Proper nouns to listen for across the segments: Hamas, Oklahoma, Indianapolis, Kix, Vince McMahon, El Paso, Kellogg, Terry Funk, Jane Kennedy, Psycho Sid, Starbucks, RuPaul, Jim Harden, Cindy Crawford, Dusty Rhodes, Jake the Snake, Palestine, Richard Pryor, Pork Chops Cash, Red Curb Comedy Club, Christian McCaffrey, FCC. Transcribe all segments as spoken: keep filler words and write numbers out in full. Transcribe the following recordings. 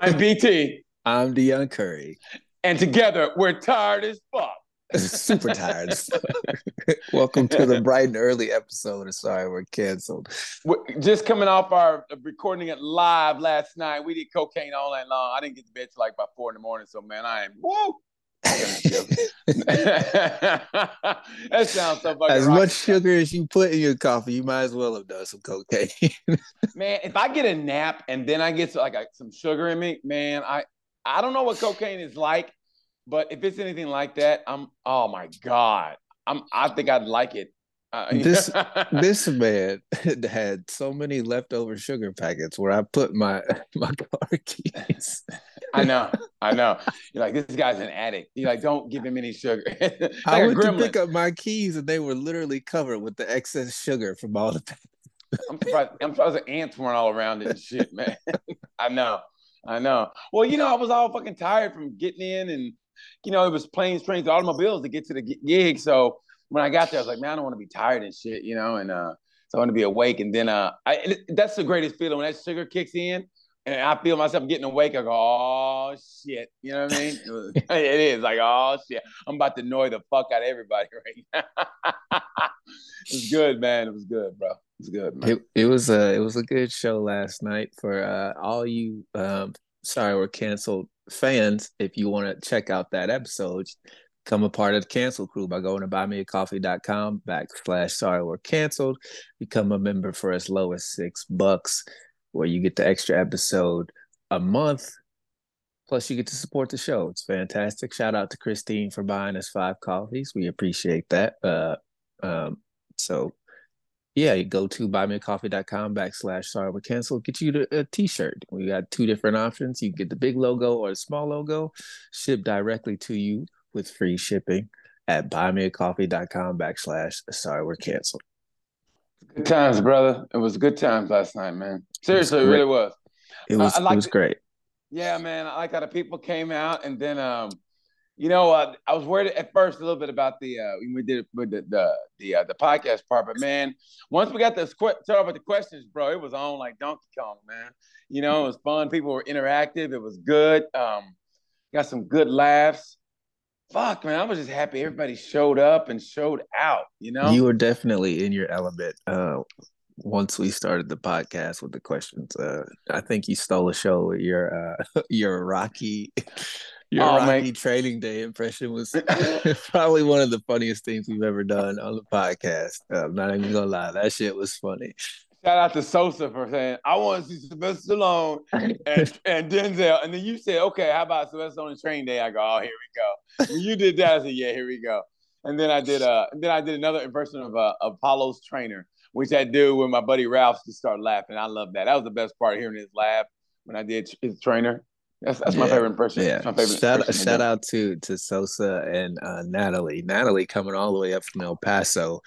I'm B T. I'm Deion Curry. And together, we're tired as fuck. Super tired. Welcome to the bright and early episode of Sorry We're Canceled. We're just coming off our recording it live last night. We did cocaine all night long. I didn't get to bed till like about four in the morning. So, man, I am woo. That sounds so fucking as rocky. Much sugar as you put in your coffee, you might as well have done some cocaine. Man, if I get a nap and then I get like a, some sugar in me, man, I I don't know what cocaine is like. But if it's anything like that, I'm, oh my God, I'm, I think I'd like it. Uh, this this man had so many leftover sugar packets where I put my, my car keys. I know, I know. You're like, this guy's an addict. You're like, don't give him any sugar. Like I went to pick up my keys and they were literally covered with the excess sugar from all the packets. I'm surprised, I'm surprised the ants weren't all around it and shit, man. I know, I know. Well, you know, I was all fucking tired from getting in and, you know, it was planes, trains, automobiles to get to the gig. So when I got there, I was like, man, I don't want to be tired and shit, you know, and uh, so I want to be awake. And then uh, I, that's the greatest feeling. When that sugar kicks in and I feel myself getting awake, I go, oh, shit. You know what I mean? It, was, it is like, oh, shit. I'm about to annoy the fuck out of everybody right now. It was good, man. It was good, bro. It was good, man. It, it, was, a, it was a good show last night for uh, all you um, Sorry We're Canceled fans. If you want to check out that episode, become a part of the cancel crew by going to buymeacoffee.com backslash sorry we're canceled. Become a member for as low as six bucks, where you get the extra episode a month, plus you get to support the show. It's fantastic. Shout out to Christine for buying us five coffees. We appreciate that. Uh um so yeah, you go to buymeacoffee.com backslash sorry we're canceled. Get you the, a t-shirt. We got two different options. You can get the big logo or the small logo shipped directly to you with free shipping at buymeacoffee.com backslash sorry we're canceled. Good times, brother. It was good times last night, man. Seriously, it, was it really was. It was, uh, it was great. Yeah, man. I like how the people came out. And then, um, you know, uh, I was worried at first a little bit about the uh, we did with the the the, uh, the podcast part, but man, once we got the start with the questions, bro, it was on like Donkey Kong, man. You know, it was fun. People were interactive. It was good. Um, got some good laughs. Fuck, man, I was just happy everybody showed up and showed out. You know, you were definitely in your element. Uh, once we started the podcast with the questions, uh, I think you stole a show with your uh, your Rocky. Your oh, Rocky man. Training Day impression was probably one of the funniest things we've ever done on the podcast. I'm not even gonna lie, that shit was funny. Shout out to Sosa for saying, I want to see Sylvester Stallone and, and Denzel. And then you said, okay, how about Sylvester on Training Day? I go, oh, here we go. When you did that, I said, yeah, here we go. And then I did uh, then I did another impression of uh, Apollo's trainer, which I do when my buddy Ralph just started laughing. I love that. That was the best part, hearing his laugh when I did his trainer. That's, that's yeah, my favorite impression. Yeah. My favorite shout impression shout out to, to Sosa and uh, Natalie. Natalie coming all the way up from El Paso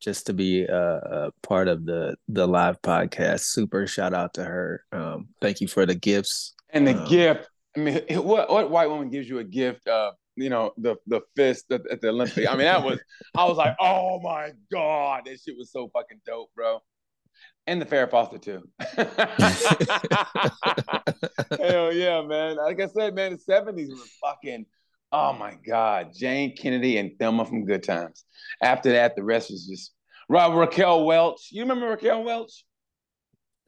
just to be uh, a part of the, the live podcast. Super shout out to her. Um, thank you for the gifts. And the um, gift. I mean, what what white woman gives you a gift of, you know, the the fist at, at the Olympics? I mean, that was, I was like, oh my God, that shit was so fucking dope, bro. And the Farrah Fawcett, too. Hell yeah, man. Like I said, man, the seventies was fucking, oh, my God. Jane Kennedy and Thelma from Good Times. After that, the rest was just, Ra- Raquel Welch. You remember Raquel Welch?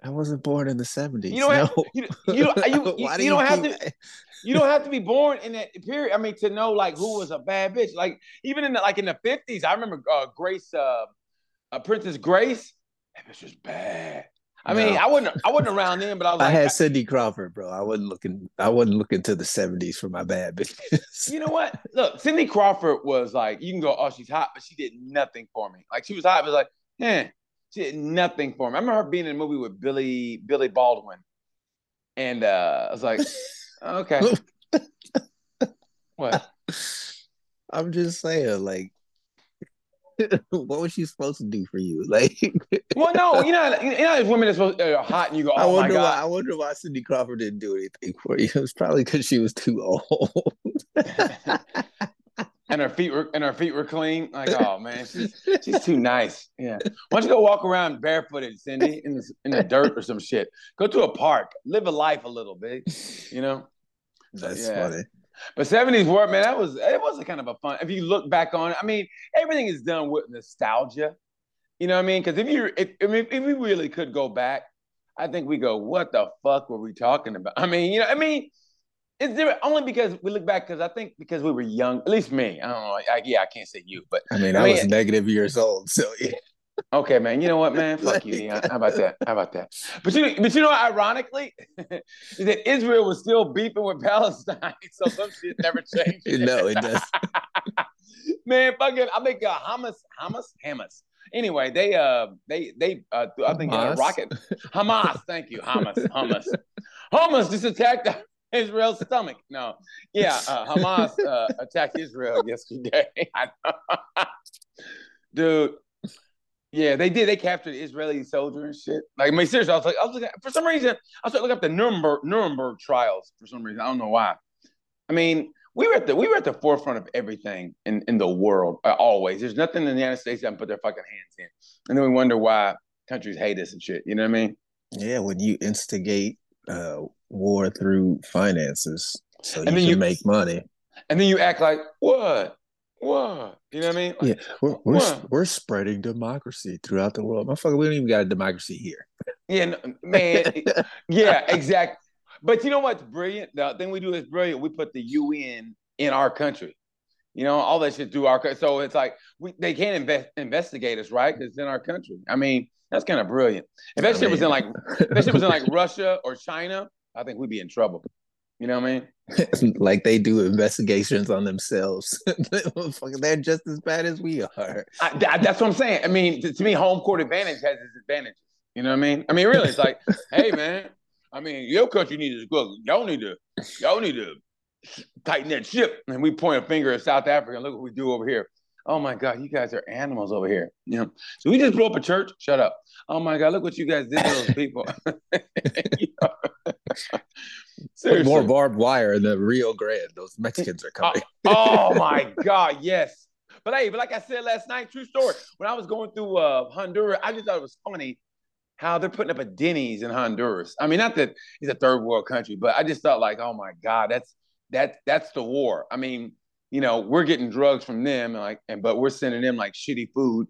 I wasn't born in the seventies. You don't have to be born in that period. I mean, to know, like, who was a bad bitch. Like, even in the, like in the fifties, I remember uh, Grace, uh, uh, Princess Grace. That bitch was bad. I no. mean, I wouldn't, I wasn't around then, but I was. Like, I had Cindy Crawford, bro. I wasn't looking, I wasn't looking to the seventies for my bad bitches. You know what? Look, Cindy Crawford was like, you can go, oh, she's hot, but she did nothing for me. Like she was hot, but like, eh, she did nothing for me. I remember her being in a movie with Billy, Billy Baldwin, and uh, I was like, okay, what? I'm just saying, like. What was she supposed to do for you? Like, well, no, you know, you know, if women are, supposed to, are hot and you go, oh I wonder my God. Why, I wonder why Cindy Crawford didn't do anything for you. It was probably because she was too old. and her feet were and her feet were clean. Like, oh man, she's, she's too nice. Yeah, why don't you go walk around barefooted, Cindy, in the, in the dirt or some shit? Go to a park, live a life a little bit, you know. That's yeah. funny. But seventies were, man, that was it was a kind of a fun. If you look back on it, I mean, everything is done with nostalgia. You know what I mean? Because if you, if, I mean, if we really could go back, I think we go, what the fuck were we talking about? I mean, you know, I mean, it's different only because we look back because I think because we were young, at least me. I don't know. I, yeah, I can't say you, but I mean, I, I mean, was negative years old, so yeah. Okay, man. You know what, man? Fuck you, Dion. How about that? How about that? But you, but you know, ironically, is that Israel was still beefing with Palestine, so some shit never changed. No, it does. Man, fucking, I think uh, Hamas, Hamas, Hamas. Anyway, they uh, they they uh, I think Hamas? They rocket Hamas. Thank you, Hamas, Hamas, Hamas just attacked Israel's stomach. No, yeah, uh, Hamas uh, attacked Israel yesterday. Dude. Yeah, they did. They captured the Israeli soldier and shit. Like, I mean, seriously, I was like, I was looking at, for some reason, I started looking up the Nuremberg Nuremberg trials for some reason. I don't know why. I mean, we were at the we were at the forefront of everything in, in the world uh, always. There's nothing in the United States that can put their fucking hands in, and then we wonder why countries hate us and shit. You know what I mean? Yeah, when you instigate uh, war through finances, so you and then can you, make money, and then you act like what? What? You know what I mean? Like, yeah, we're we're, we're spreading democracy throughout the world. Motherfucker, we don't even got a democracy here. Yeah, no, man. Yeah, exactly. But you know what's brilliant? The thing we do is brilliant. We put the U N in our country. You know, all that shit through our country. So it's like we they can't invest, investigate us, right? Because it's in our country. I mean, that's kind of brilliant. If that I shit mean, was in like that shit was in like Russia or China, I think we'd be in trouble. You know what I mean? Like they do investigations on themselves. They're just as bad as we are. I, I, that's what I'm saying. I mean, to, to me, home court advantage has its advantages. You know what I mean? I mean, really, it's like, hey, man. I mean, your country needs to y'all need to y'all need to tighten that ship. And we point a finger at South Africa. And look what we do over here. Oh my God, you guys are animals over here. You know, so we just blew up a church. Shut up. Oh my God, look what you guys did to those people. You know? Seriously. More barbed wire in the Rio Grande. Those Mexicans are coming. Oh, oh my God, yes. But hey, but like I said last night, true story. When I was going through uh, Honduras, I just thought it was funny how they're putting up a Denny's in Honduras. I mean, not that it's a third world country, but I just thought like, oh my God, that's that that's the war. I mean, you know, we're getting drugs from them, and like, and but we're sending them like shitty food,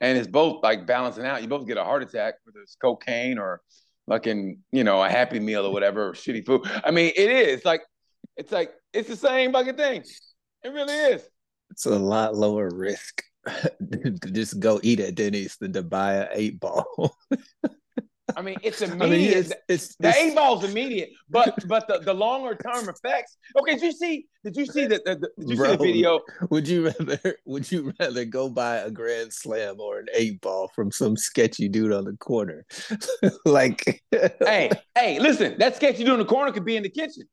and it's both like balancing out. You both get a heart attack, whether it's cocaine or fucking, you know, a Happy Meal or whatever, or shitty food. I mean, it is like, it's like, it's the same fucking thing. It really is. It's a lot lower risk to just go eat at Denny's than to buy an eight ball. I mean, it's immediate. I mean, it's, it's, the it's, eight ball's immediate, but but the, the longer term effects. Okay, did you see? Did you see the, the, the did you bro, see the video? Would you rather? Would you rather go buy a grand slam or an eight ball from some sketchy dude on the corner? Like, hey, hey, listen, that sketchy dude on the corner could be in the kitchen.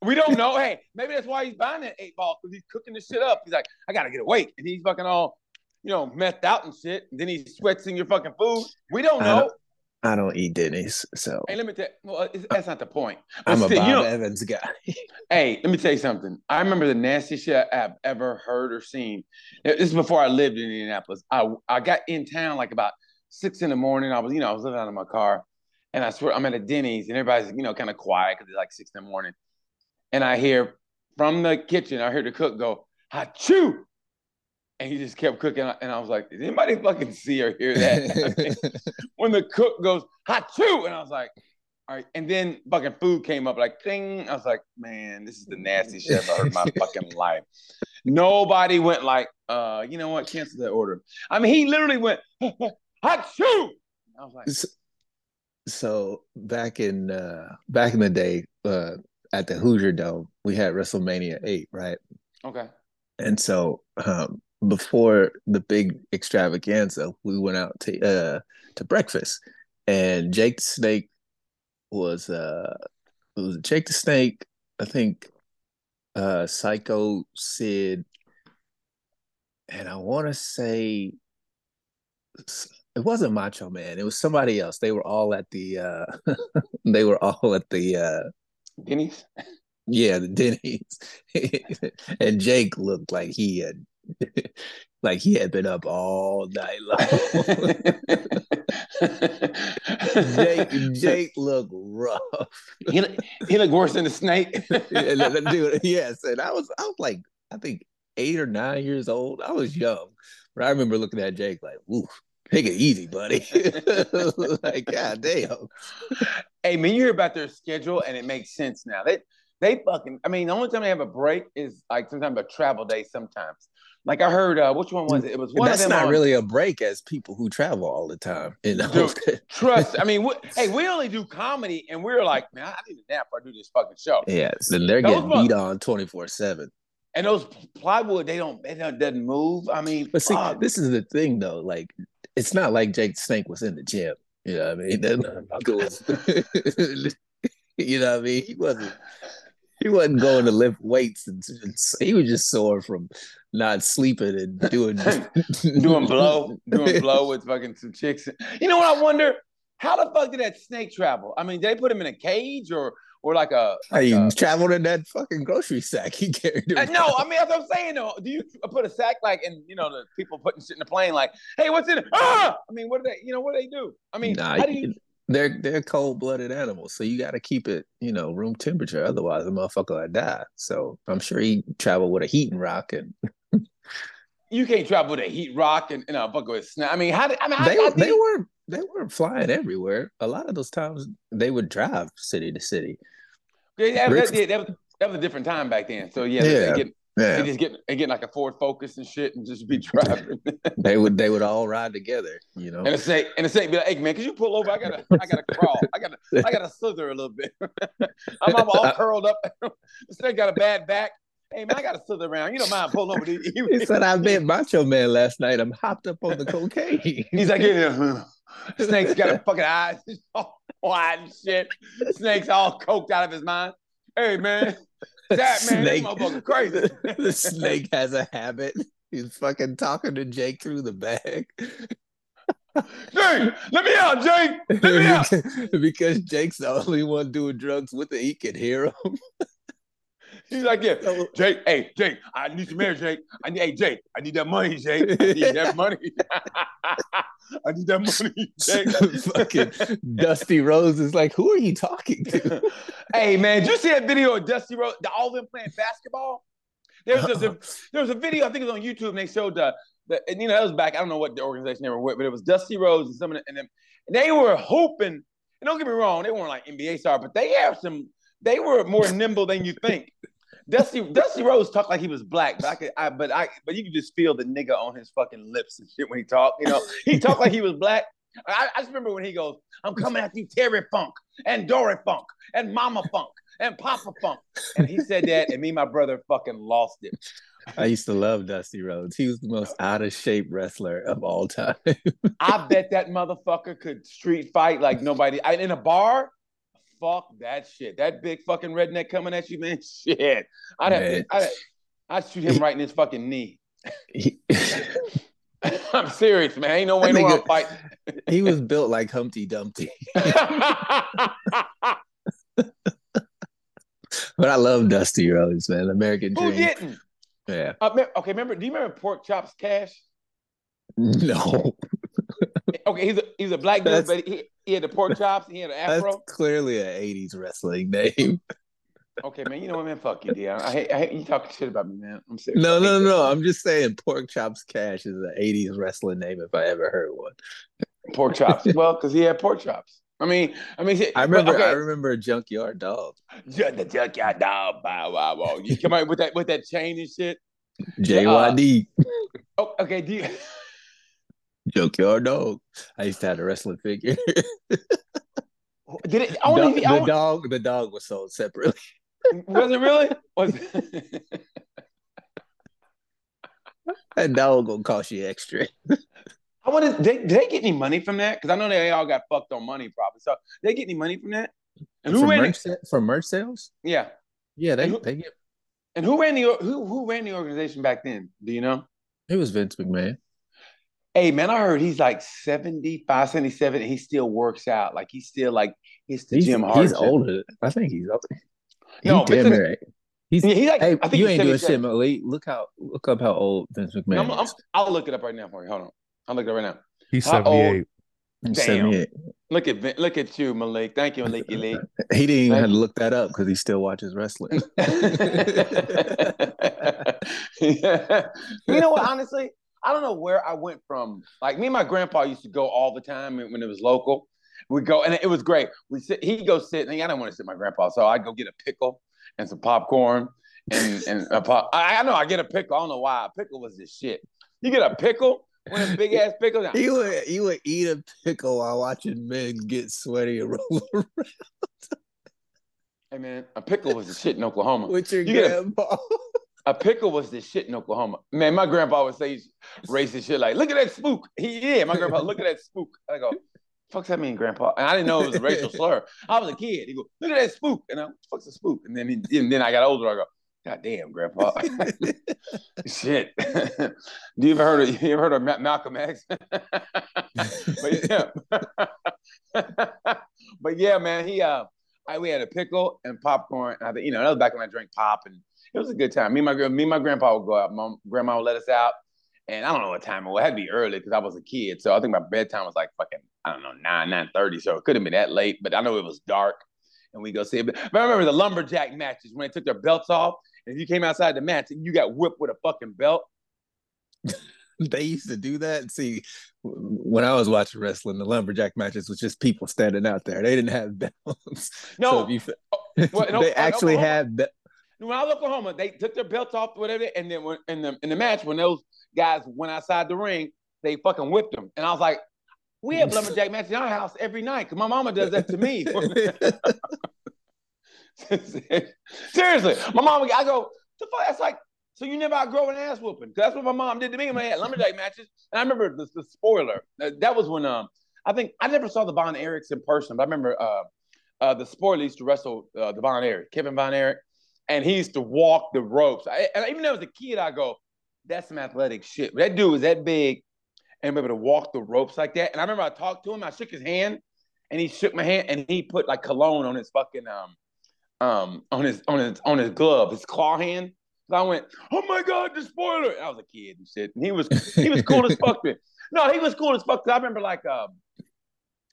We don't know. Hey, maybe that's why he's buying that eight ball, because he's cooking this shit up. He's like, I gotta get awake, and he's fucking all, you know, messed out and shit. And then he sweats in your fucking food. We don't know. I don't eat Denny's, so. Hey, let me tell you, well, that's not the point. But I'm still, a Bob you know, Evans guy. Hey, let me tell you something. I remember the nastiest shit I've ever heard or seen. This is before I lived in Indianapolis. I I got in town like about six in the morning. I was, you know, I was living out of my car, and I swear I'm at a Denny's, and everybody's, you know, kind of quiet because it's like six in the morning. And I hear from the kitchen, I hear the cook go, "Ha-choo!" And he just kept cooking, and I was like, "Did anybody fucking see or hear that?" I mean, when the cook goes "ha-choo," and I was like, "All right." And then fucking food came up like "ding." I was like, "Man, this is the nastiest shit I've heard in my fucking life." Nobody went like, "Uh, you know what? Cancel that order." I mean, he literally went "ha-choo." I was like, so, so back in uh, back in the day uh, at the Hoosier Dome, we had WrestleMania eight, right? Okay, and so. Um, Before the big extravaganza, we went out to uh to breakfast, and Jake the Snake was uh it was Jake the Snake, I think, uh Psycho Sid, and I want to say it wasn't Macho Man, it was somebody else. They were all at the uh they were all at the uh Denny's. Yeah, the Denny's. And Jake looked like he had like he had been up all night long. Jake, Jake looked rough. He looked, he looked worse than the snake. Dude, yes, and I was I was like I think eight or nine years old. I was young, but I remember looking at Jake like, "Woof, take it easy, buddy." Like, God damn. Hey man, you hear about their schedule, and it makes sense now. They they fucking. I mean, the only time they have a break is like sometimes a travel day. Sometimes. Like I heard, uh, which one was it? It was one. That's of them not on... really a break as people who travel all the time. You know? Dude, trust. I mean, we, hey, we only do comedy, and we're like, man, I need a nap. I do this fucking show. Yes, yeah, so and they're those getting beat on twenty four seven. And those plywood, they don't, they don't, doesn't move. I mean, but see, fuck. This is the thing though. Like, it's not like Jake the Snake was in the gym. You know what I mean? That, you know what I mean? He wasn't. He wasn't going to lift weights. And, and he was just sore from not sleeping and doing doing blow, doing blow with fucking some chicks. You know what I wonder? How the fuck did that snake travel? I mean, did they put him in a cage or or like a? Like he a, traveled in that fucking grocery sack he carried. No, out. I mean that's what I'm saying though. Do you put a sack like, and you know the people putting shit in the plane like, hey, what's in it? Ah! I mean, what do they? You know what do they do? I mean, nah, how do you? They're they're cold-blooded animals, so you got to keep it, you know, room temperature. Otherwise, the motherfucker will die. So I'm sure he traveled with a heat and rock. And you can't travel with a heat rock and, and a bucket of snow. I mean, how did I mean? How, they how did they he... were they weren't flying everywhere. A lot of those times they would drive city to city. Yeah, that, that, that, was, that was a different time back then. So yeah, yeah. They get, yeah. They just get and get like a Ford Focus and shit and just be driving. they would they would all ride together, you know. And say and say be like, hey man, could you pull over? I gotta I gotta crawl. I gotta I gotta slither a little bit. I'm, I'm all curled up. This thing got a bad back. Hey man, I gotta slither around. You don't mind pulling over. He said I met Macho Man last night. I'm hopped up on the cocaine. He's like, yeah, Snake's got a fucking eyes all wide and shit. Snake's all coked out of his mind. Hey man. That man, snake, that motherfucker crazy. The snake has a habit. He's fucking talking to Jake through the bag. Jake, let me out, Jake. Let me out. Because Jake's the only one doing drugs with it, he can hear him. He's like, yeah, Jake, hey, Jake, I need some air, Jake. I need, hey, Jake, I need that money, Jake. I need that money. I need that money, Jake. Fucking Dusty Rhodes is like, who are you talking to? Hey, man, did you see that video of Dusty Rhodes, all of them playing basketball? There was, uh-huh. a, there was a video, I think it was on YouTube, and they showed the, the and, you know, that was back, I don't know what the organization they were with, but it was Dusty Rhodes and some of the, and them, and they were hoping, and don't get me wrong, they weren't like N B A stars, but they have some, they were more nimble than you think. Dusty Dusty Rhodes talked like he was black, but I could, I, but I, but you could just feel the nigga on his fucking lips and shit when he talked. You know, he talked like he was black. I, I just remember when he goes, "I'm coming at you, Terry Funk and Dory Funk and Mama Funk and Papa Funk," and he said that, and me and my brother fucking lost it. I used to love Dusty Rhodes. He was the most out of shape wrestler of all time. I bet that motherfucker could street fight like nobody. I, in a bar. Fuck that shit. That big fucking redneck coming at you, man. Shit. I'd have man. To, I'd, I'd shoot him right in his fucking knee. He, I'm serious, man. Ain't no way no one fight. He was built like Humpty Dumpty. But I love Dusty Rhodes, man. American Who Dream. Who didn't? Yeah. Uh, okay, remember, do you remember Pork Chops Cash? No. Okay, he's a he's a black dude, that's, but he, he had the pork chops. And he had an afro. That's clearly an eighties wrestling name. Okay, man, you know what, man? Fuck you, Dion. I hate, I hate you talking shit about me, man. I'm serious. No, no, no, no. I'm just saying, Pork Chops Cash is an eighties wrestling name if I ever heard one. Pork chops. Well, because he had pork chops. I mean, I mean, shit, I remember, okay. I remember Junkyard Dog. The Junkyard Dog. Bow, wow, wow. You come out with that with that chain and shit. J Y D. Uh, oh, okay. Do you? Junkyard Dog. I used to have a wrestling figure. Did it? I wanna, the, I wanna, the dog. The dog was sold separately. Was it really? Was it? That dog gonna cost you extra. I wonder. Did, did they get any money from that? Because I know they all got fucked on money, probably. So did they get any money from that? And who from ran merch, the, from merch sales? Yeah. Yeah. They. And who, they get. And who ran the who who ran the organization back then? Do you know? It was Vince McMahon. Hey, man, I heard he's like seventy-five, seventy-seven, and he still works out. Like, he's still like, he's the he's, Jim Harden. He's older. I think he's older. No, damn Vince, right. He's, he's like, hey, I think you ain't doing shit, Malik. Look how look up how old Vince McMahon I'm, I'm, is. I'll look it up right now for you. Hold on, I'll look it up right now. He's seventy-eight. Damn. seventy-eight. Look at Vin, look at you, Malik. Thank you, Malik. Malik. He didn't even have to look that up because he still watches wrestling. Yeah. You know what? Honestly, I don't know where I went from. Like me and my grandpa used to go all the time when it was local. We'd go and it was great. We sit. He'd go sit. And I didn't want to sit my grandpa, so I'd go get a pickle and some popcorn and and a pop. I, I know I get a pickle. I don't know why. A pickle was this shit. You get a pickle. One of the big ass pickles. Now, you would you would eat a pickle while watching men get sweaty and roll around. Hey man, a pickle was the shit in Oklahoma. With your you grandpa. A, a pickle was the shit in Oklahoma. Man, my grandpa would say racist shit like, "Look at that spook." He yeah, my grandpa, "Look at that spook." I go, "Fuck's that mean, grandpa?" And I didn't know it was a racial slur. I was a kid. He go, "Look at that spook," and I "Fuck's a spook." And then he, and then I got older. I go, "God damn, grandpa!" Shit. Do you ever heard of you ever heard of Malcolm X? But yeah, but yeah, man, he uh, I, we had a pickle and popcorn. And I, you know, that was back when I drank pop, and it was a good time. Me and my me and my grandpa would go out. My grandma would let us out, and I don't know what time it was. It had to be early because I was a kid, so I think my bedtime was like fucking I don't know nine nine thirty. So it couldn't have been that late, but I know it was dark. And we go see it. But I remember the lumberjack matches when they took their belts off, and you came outside the match and you got whipped with a fucking belt. They used to do that. See, when I was watching wrestling, the lumberjack matches was just people standing out there. They didn't have belts. No, so you, well, they in, actually in had. Be- when I was in Oklahoma, they took their belts off, whatever, and then when, in the in the match when those guys went outside the ring, they fucking whipped them, and I was like. We have lumberjack matches in our house every night because my mama does that to me. Seriously, my mama, I go, the fuck? That's like, so you never outgrow an ass whooping. Cause that's what my mom did to me when I had lumberjack matches. And I remember the, the spoiler. That was when um I think I never saw the Von Ericks in person, but I remember uh, uh the spoiler used to wrestle uh, the Von Eric, Kevin Von Eric, and he used to walk the ropes. I, and even though as a kid, I go, that's some athletic shit. But that dude was that big. And be able to walk the ropes like that. And I remember I talked to him. I shook his hand, and he shook my hand, and he put like cologne on his fucking um um on his on his on his glove, his claw hand. So I went, "Oh my God, the spoiler!" And I was a kid and shit. And he was he was cool as fuck. Man. No, he was cool as fuck. I remember like um,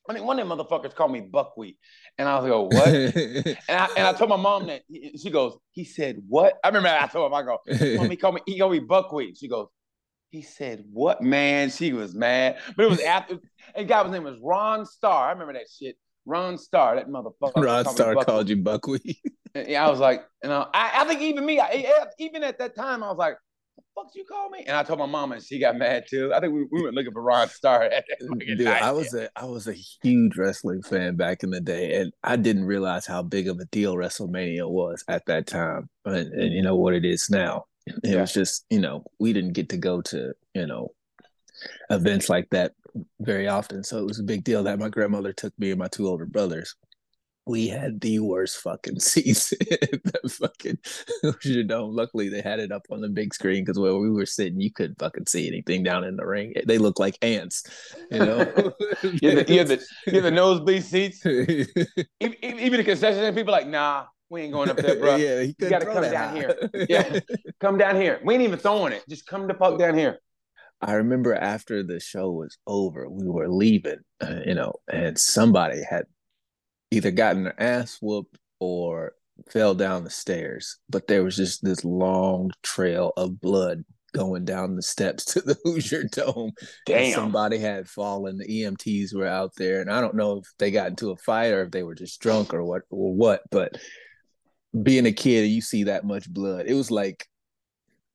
I mean, one of them motherfuckers called me buckwheat, and I was like, "Oh, what?" and I and I told my mom that. She goes, "He said what?" I remember I told him, I go, "Mom, he called me he called me buckwheat." She goes. He said, "What, man?" She was mad, but it was after. And guy's name was Ron Starr. I remember that shit. Ron Starr, that motherfucker. Ron Starr called you buckwheat. And, yeah, I was like, you know, I, I think even me, I, even at that time, I was like, "The fuck you call me?" And I told my mama, and she got mad too. I think we, we were looking for Ron Starr. At that Dude, I was a I was a huge wrestling fan back in the day, and I didn't realize how big of a deal WrestleMania was at that time, and, and you know what it is now. It yeah. was just, you know, we didn't get to go to, you know, events like that very often. So it was a big deal that my grandmother took me and my two older brothers. We had the worst fucking season. The fucking Hoosier Dome. Luckily, they had it up on the big screen because where we were sitting, you couldn't fucking see anything down in the ring. They looked like ants, you know. you, had the, you, had the, you had the nosebleed seats. even, even the concession people like, nah. We ain't going up there, bro. Yeah, you gotta come down out. here. Yeah, come down here. We ain't even throwing it. Just come the fuck down here. I remember after the show was over, we were leaving, uh, you know, and somebody had either gotten their ass whooped or fell down the stairs. But there was just this long trail of blood going down the steps to the Hoosier Dome. Damn. And somebody had fallen. The E M Ts were out there, and I don't know if they got into a fight or if they were just drunk or what or what, but. Being a kid, you see that much blood. It was like,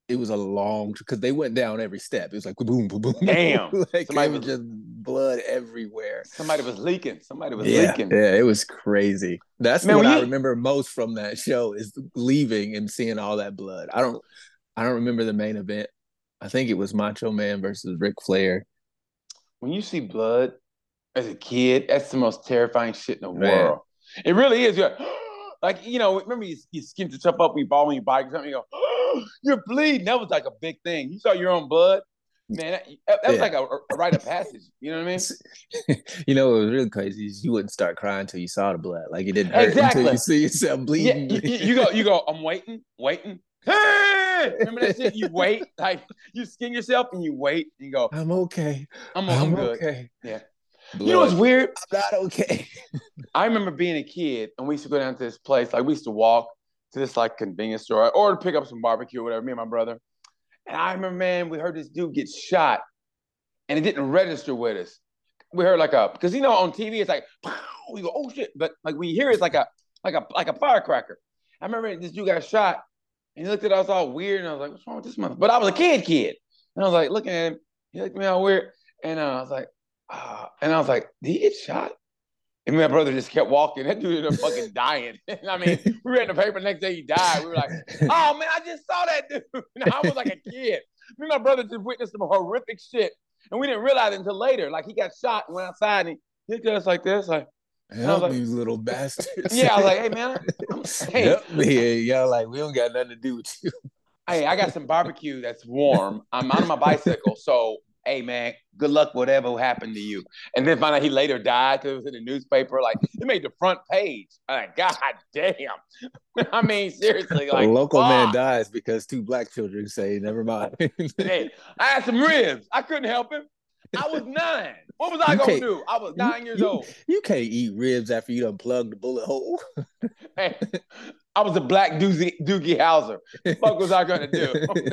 it was a long, because they went down every step. It was like, boom, boom, boom. Damn. Like, somebody was, was just blood everywhere. Somebody was leaking. Somebody was yeah, leaking. Yeah, it was crazy. That's Man, what I you... remember most from that show is leaving and seeing all that blood. I don't, I don't remember the main event. I think it was Macho Man versus Ric Flair. When you see blood as a kid, that's the most terrifying shit in the Man. world. It really is. You're like, Like, you know, remember you, you skimmed yourself up when you ball on your bike or something, you go, "Oh, you're bleeding." That was like a big thing. You saw your own blood. Man, that, that yeah. was like a, a rite of passage. You know what I mean? You know what was really crazy is you wouldn't start crying until you saw the blood. Like it didn't hurt exactly. until you see yourself bleeding. Yeah, you, you go, you go. I'm waiting, waiting. Hey! Remember that shit? You wait, like you skin yourself, and you wait, and you go. I'm okay. I'm, I'm good. okay. Yeah. Blood. You know what's weird? I'm not okay. I remember being a kid, and we used to go down to this place. Like we used to walk to this like convenience store, or to pick up some barbecue or whatever. Me and my brother. And I remember, man, we heard this dude get shot, and it didn't register with us. We heard like a, because you know on T V it's like, we go, oh shit, but like we hear it's like a, like a, like a firecracker. I remember this dude got shot, and he looked at us all weird, and I was like, what's wrong with this motherfucker? But I was a kid, kid, and I was like looking at him. He looked at me all weird, and uh, I was like, ah, uh, and I was like, did he get shot? And my brother just kept walking. That dude ended up fucking dying. I mean, we read the paper the next day he died. We were like, oh, man, I just saw that dude. And I was like a kid. Me and my brother just witnessed some horrific shit. And we didn't realize it until later. Like, he got shot and went outside, and he looked at us like this. Like, help like, these little bastards. Yeah, I was like, hey, man. I'm, hey. Help me. Y'all like, we don't got nothing to do with you. Hey, I got some barbecue that's warm. I'm on my bicycle, so... hey, man, good luck, whatever happened to you. And then find out he later died because it was in the newspaper. Like, it made the front page. Like, God damn. I mean, seriously. Like, a local fuck. man dies because two black children say, never mind. Hey, I had some ribs. I couldn't help him. I was nine. What was I going to do? I was nine you, years you, old. You can't eat ribs after you done plugged the bullet hole. Hey, I was a black doozy, Doogie Howser. The fuck was I going to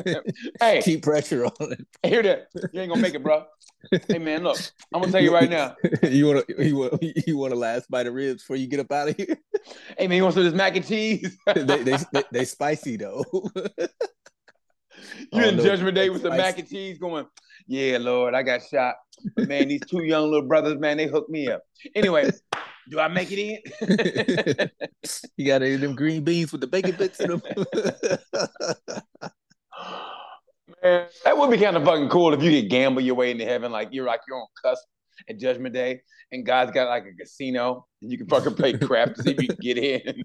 do? Hey, keep pressure on it. Hear that? You ain't going to make it, bro. Hey, man, look. I'm going to tell you right now. You want to you want you want to last bite of ribs before you get up out of here? Hey, man, you want some of this mac and cheese? they, they, they, they spicy, though. You in Judgment Day with the mac and cheese going, yeah, Lord, I got shot. But man, these two young little brothers, man, they hooked me up. Anyway, do I make it in? You got any of them green beans with the bacon bits in them? Man, that would be kind of fucking cool if you could gamble your way into heaven. Like, you're like, you're on cusp at Judgment Day, and God's got like a casino, and you can fucking play crap to see if you can get in.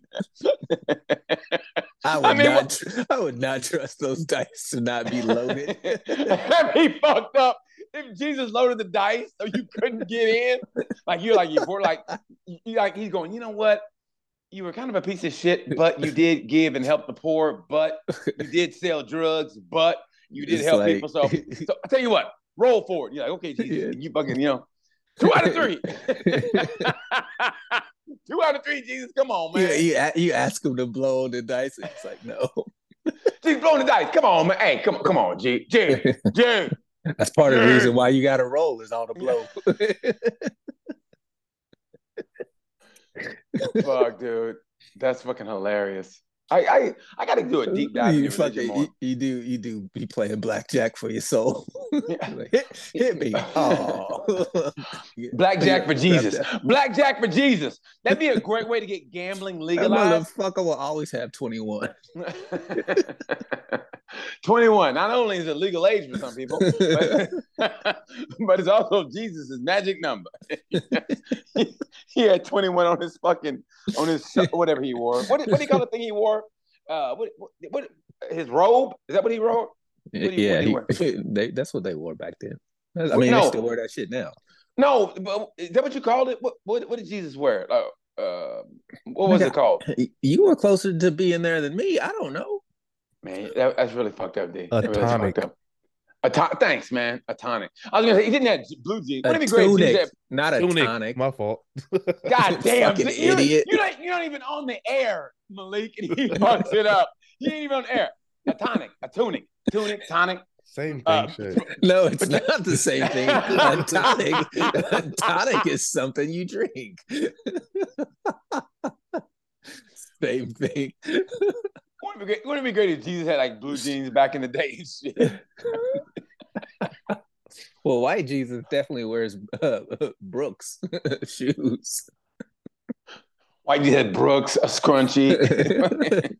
I would I mean, not. What? I would not trust those dice to not be loaded. That'd be fucked up. If Jesus loaded the dice so you couldn't get in, like you're like you were like you like he's going. You know what? You were kind of a piece of shit, but you did give and help the poor. But you did sell drugs. But you did it's help like... people. So, so I tell you what, roll forward. You're like, okay, Jesus, yeah. you fucking, you know. Two out of three. Two out of three, Jesus. Come on, man. Yeah, you, you ask him to blow on the dice, and it's like, no. He's blowing the dice. Come on, man. Hey, come, come on, G. G. G. That's part G. of the reason why you got to roll is all the blow. Fuck, dude. That's fucking hilarious. I I, I gotta do a deep dive. You, fucking, you, you do you do be playing blackjack for your soul. Yeah. Like, hit, hit me. Oh. Blackjack for Jesus. Blackjack for Jesus. That'd be a great way to get gambling legalized. That motherfucker will always have twenty-one. twenty-one. Not only is it legal age for some people, but, but it's also Jesus' magic number. He had twenty-one on his fucking on his whatever he wore. What what do you call the thing he wore? Uh, what, what, what his robe? Is that what he wore? What he, yeah, what he he, they, that's what they wore back then. I mean, no, they still wear that shit now. No, but is that what you called it? What what, what did Jesus wear? Uh, uh, what was God, it called? You were closer to being there than me. I don't know. Man, that, that's really fucked up, D. Atomic. Really fucked up. Ato- thanks, man. A tonic. I was gonna say he didn't have blue jeans. Wouldn't it be great? Tunic, had- not a tunic. tonic. My fault. God damn, you idiot! You're not, you're not even on the air, Malik, and he fucks it up. You ain't even on the air. A tonic, a tunic, tunic, tonic. Same thing. Uh, shit. No, it's not the same thing. A tonic, a tonic is something you drink. Same thing. Wouldn't it, be great, wouldn't it be great if Jesus had like blue jeans back in the day and shit? Well, white Jesus definitely wears uh, Brooks shoes. White Jesus had Brooks, a scrunchie.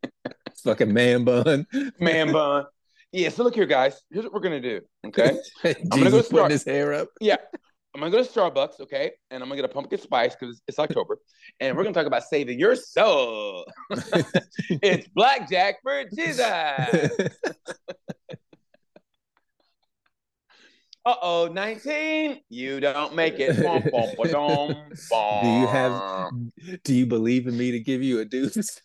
Fucking man bun. Man bun. Yeah, so look here, guys. Here's what we're going to do, okay? Jesus I'm gonna go to putting his hair up. Yeah. I'm going to go to Starbucks, okay? And I'm going to get a pumpkin spice because it's October. And we're going to talk about saving your soul. It's Blackjack for Jesus. Uh-oh, nineteen, you don't make it. Do you have, do you believe in me to give you a deuce?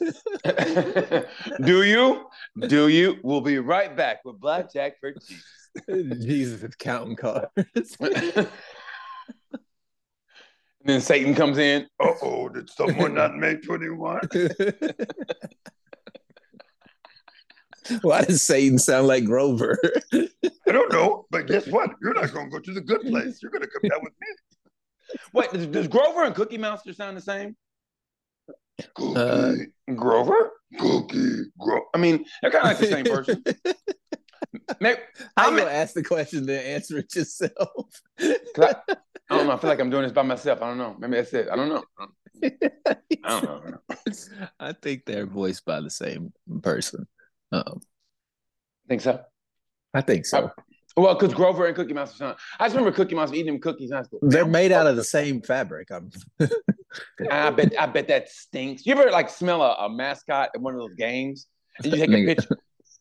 Do you? Do you? We'll be right back with Blackjack for Jesus. Jesus is counting cards. And then Satan comes in. Uh-oh, did someone not make twenty-one? Why does Satan sound like Grover? I don't know, but guess what? You're not going to go to the good place. You're going to come down with me. Wait, does, does Grover and Cookie Monster sound the same? Cookie, uh, Grover, Cookie, Grover. I mean, they're kind of like the same person. Maybe, I'm going to ask the question, then answer it yourself. I, I don't know. I feel like I'm doing this by myself. I don't know. Maybe that's it. I don't know. I don't know. I, don't know. I think they're voiced by the same person. Um, think so. I think so. I, well, because Grover and Cookie Monster sound. I just remember Cookie Monster eating them cookies. I They're made out of the same fabric. I'm I bet. I bet that stinks. You ever like smell a, a mascot at one of those games? And you take a picture.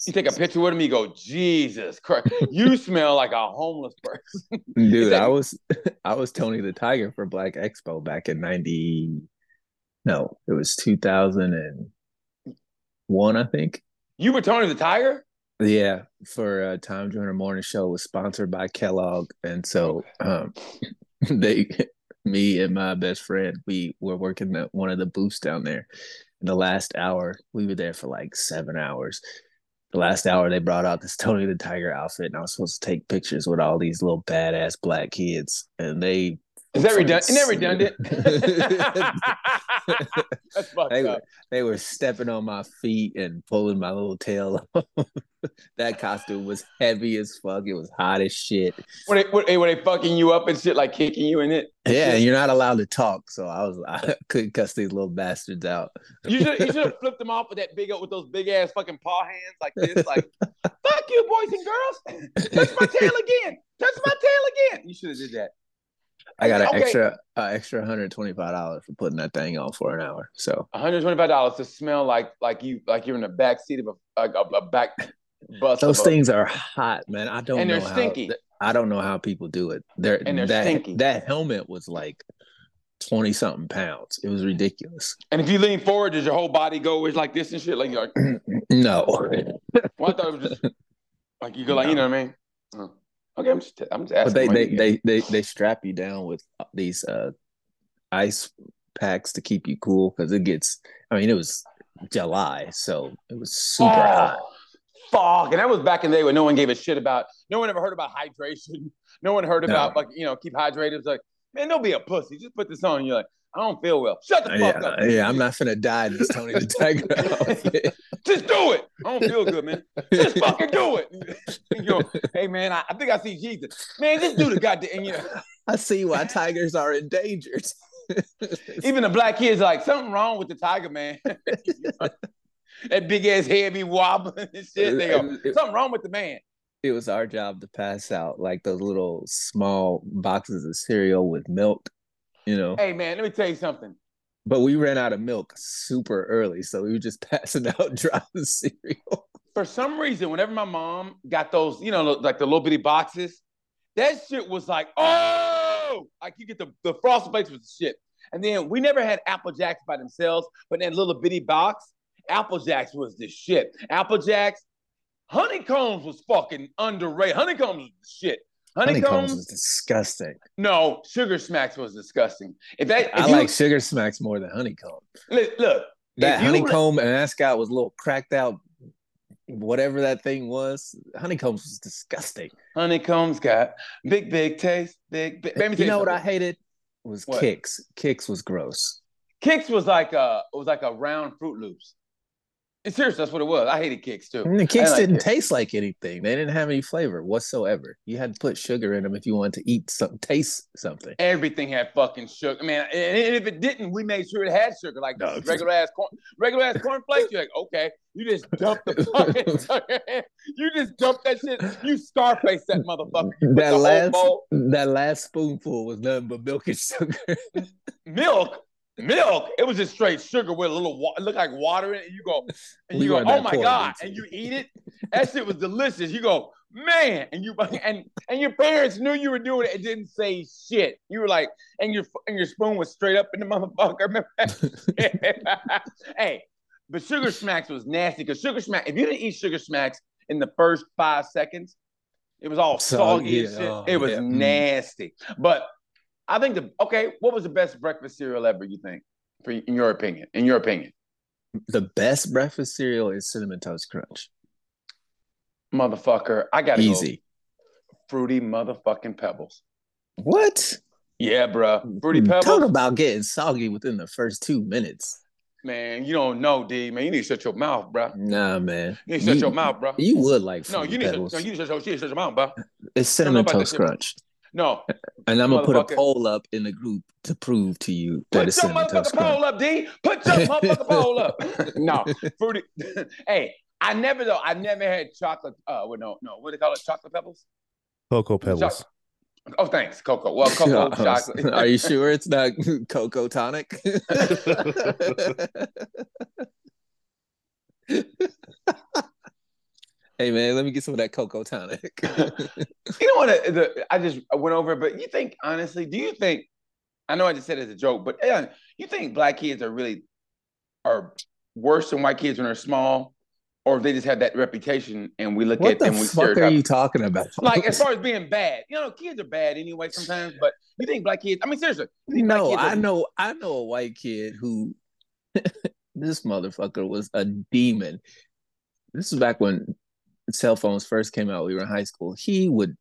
You take a picture with him. You go, Jesus Christ! You smell like a homeless person, dude. Like, I was, I was Tony the Tiger for Black Expo back in ninety. No, it was two thousand and one, I think. You were Tony the Tiger? Yeah, for uh, Tom Joyner Morning Show was sponsored by Kellogg. And so um, they, me and my best friend, we were working at one of the booths down there. In the last hour, we were there for like seven hours. The last hour, they brought out this Tony the Tiger outfit, and I was supposed to take pictures with all these little badass black kids. And they... Is that redundant? Isn't that redundant? That's fucked they, up. Were, they were stepping on my feet and pulling my little tail off. That costume was heavy as fuck. It was hot as shit. Were they, were, they, were they fucking you up and shit, like kicking you in it? Yeah, and you're not allowed to talk, so I was I couldn't cuss these little bastards out. You should you should have flipped them off with that big with those big ass fucking paw hands like this, like fuck you, boys and girls. Touch my tail again. Touch my tail again. You should have did that. I got an okay. extra uh, extra one hundred twenty-five dollars for putting that thing on for an hour. So one hundred twenty-five dollars to smell like like you like you're in the back seat of a a, a back bus. Those things a, are hot, man. I don't and know they're how, stinky. I don't know how people do it. They're and they're that, stinky. That helmet was like twenty something pounds. It was ridiculous. And if you lean forward, does your whole body go with like this and shit? Like, like no. Well, I thought it was just like you go like no. You know what I mean. Mm. Okay, I'm just, I'm just asking. But they, they, they, they, they strap you down with these uh, ice packs to keep you cool because it gets, I mean, it was July, so it was super oh, hot. Fuck. And that was back in the day when no one gave a shit about, no one ever heard about hydration. No one heard no. about, like, you know, keep hydrated. It's like, man, don't be a pussy. Just put this on. And you're like, I don't feel well. Shut the fuck yeah, up. Yeah, I'm not finna die in this Tony the Tiger outfit. Just do it. I don't feel good, man. Just fucking do it. You know, hey, man, I, I think I see Jesus. Man, just do the goddamn. You know. I see why tigers are endangered. Even the black kids are like, something wrong with the tiger, man. That big ass head be wobbling and shit. They go, something wrong with the man. It was our job to pass out like those little small boxes of cereal with milk. You know. Hey man, let me tell you something. But we ran out of milk super early, so we were just passing out dry cereal. For some reason, whenever my mom got those, you know, like the little bitty boxes, that shit was like, oh, like you get the the frosted flakes with the shit. And then we never had Apple Jacks by themselves, but in that little bitty box, Apple Jacks was the shit. Apple Jacks, honeycombs was fucking underrated. Honeycombs was the shit. Honeycombs, honeycombs was disgusting. No, Sugar Smacks was disgusting. If that, if I you, like Sugar Smacks more than honeycomb. Look, look that honeycomb were, mascot was a little cracked out, whatever that thing was. Honeycombs was disgusting. Honeycombs got big, big taste, big, big. Let me you know something. What I hated was what? Kix. Kix was gross. Kix was like a it was like a round Fruit Loops. And seriously, that's what it was. I hated Kix too. And the Kix didn't like taste like anything. They didn't have any flavor whatsoever. You had to put sugar in them if you wanted to eat something, taste something. Everything had fucking sugar, man. And if it didn't, we made sure it had sugar, like no, regular ass corn, regular ass cornflakes. You're like, okay, you just dump the fucking sugar. You just dump that shit. You Scarface that motherfucker. That last, that last spoonful was nothing but milk and sugar. Milk. milk. It was just straight sugar with a little water. It looked like water in it. And you go, and you go, oh my God. And you eat it. That shit was delicious. You go, man. And you and and your parents knew you were doing it. It didn't say shit. You were like, and your and your spoon was straight up in the motherfucker. Remember that? Hey, but Sugar Smacks was nasty because Sugar Smack, if you didn't eat Sugar Smacks in the first five seconds, it was all soggy and shit. Oh, it was yeah. nasty. But I think the okay, what was the best breakfast cereal ever, you think? For in your opinion. In your opinion. The best breakfast cereal is Cinnamon Toast Crunch. Motherfucker, I gotta Easy. Go. Fruity motherfucking Pebbles. What? Yeah, bro. Fruity Pebbles. Talk about getting soggy within the first two minutes. Man, you don't know, D. Man, you need to shut your mouth, bro. Nah, man. You need to shut you, your mouth, bro. You would like fruity no, you need Pebbles. To, no, you need to shut, you need to shut your mouth, bro. It's Cinnamon Toast Crunch. No. And I'm going to put a poll up in the group to prove to you that it's Cinnamon Toast Crunch. Put your motherfucking poll up, D. Put your motherfucking poll up. No. Fruity. Hey, I never, though, I never had chocolate. Uh, well, no, no. What do they call it? Chocolate Pebbles? Cocoa Pebbles. Chocolate. Oh, thanks, Cocoa. Well, Cocoa chocolate. Are you sure it's not Cocoa Tonic? Hey, man, let me get some of that Cocoa Tonic. You know what? The, the, I just went over, but you think, honestly, do you think, I know I just said it as a joke, but uh, you think black kids are really are worse than white kids when they're small? Or if they just have that reputation and we look what at them, we stereotype. What the fuck are you talking about? Like, as far as being bad. You know, kids are bad anyway sometimes, but you think black kids... I mean, seriously. No, I are... know I know a white kid who... This motherfucker was a demon. This was back when cell phones first came out. We were in high school. He would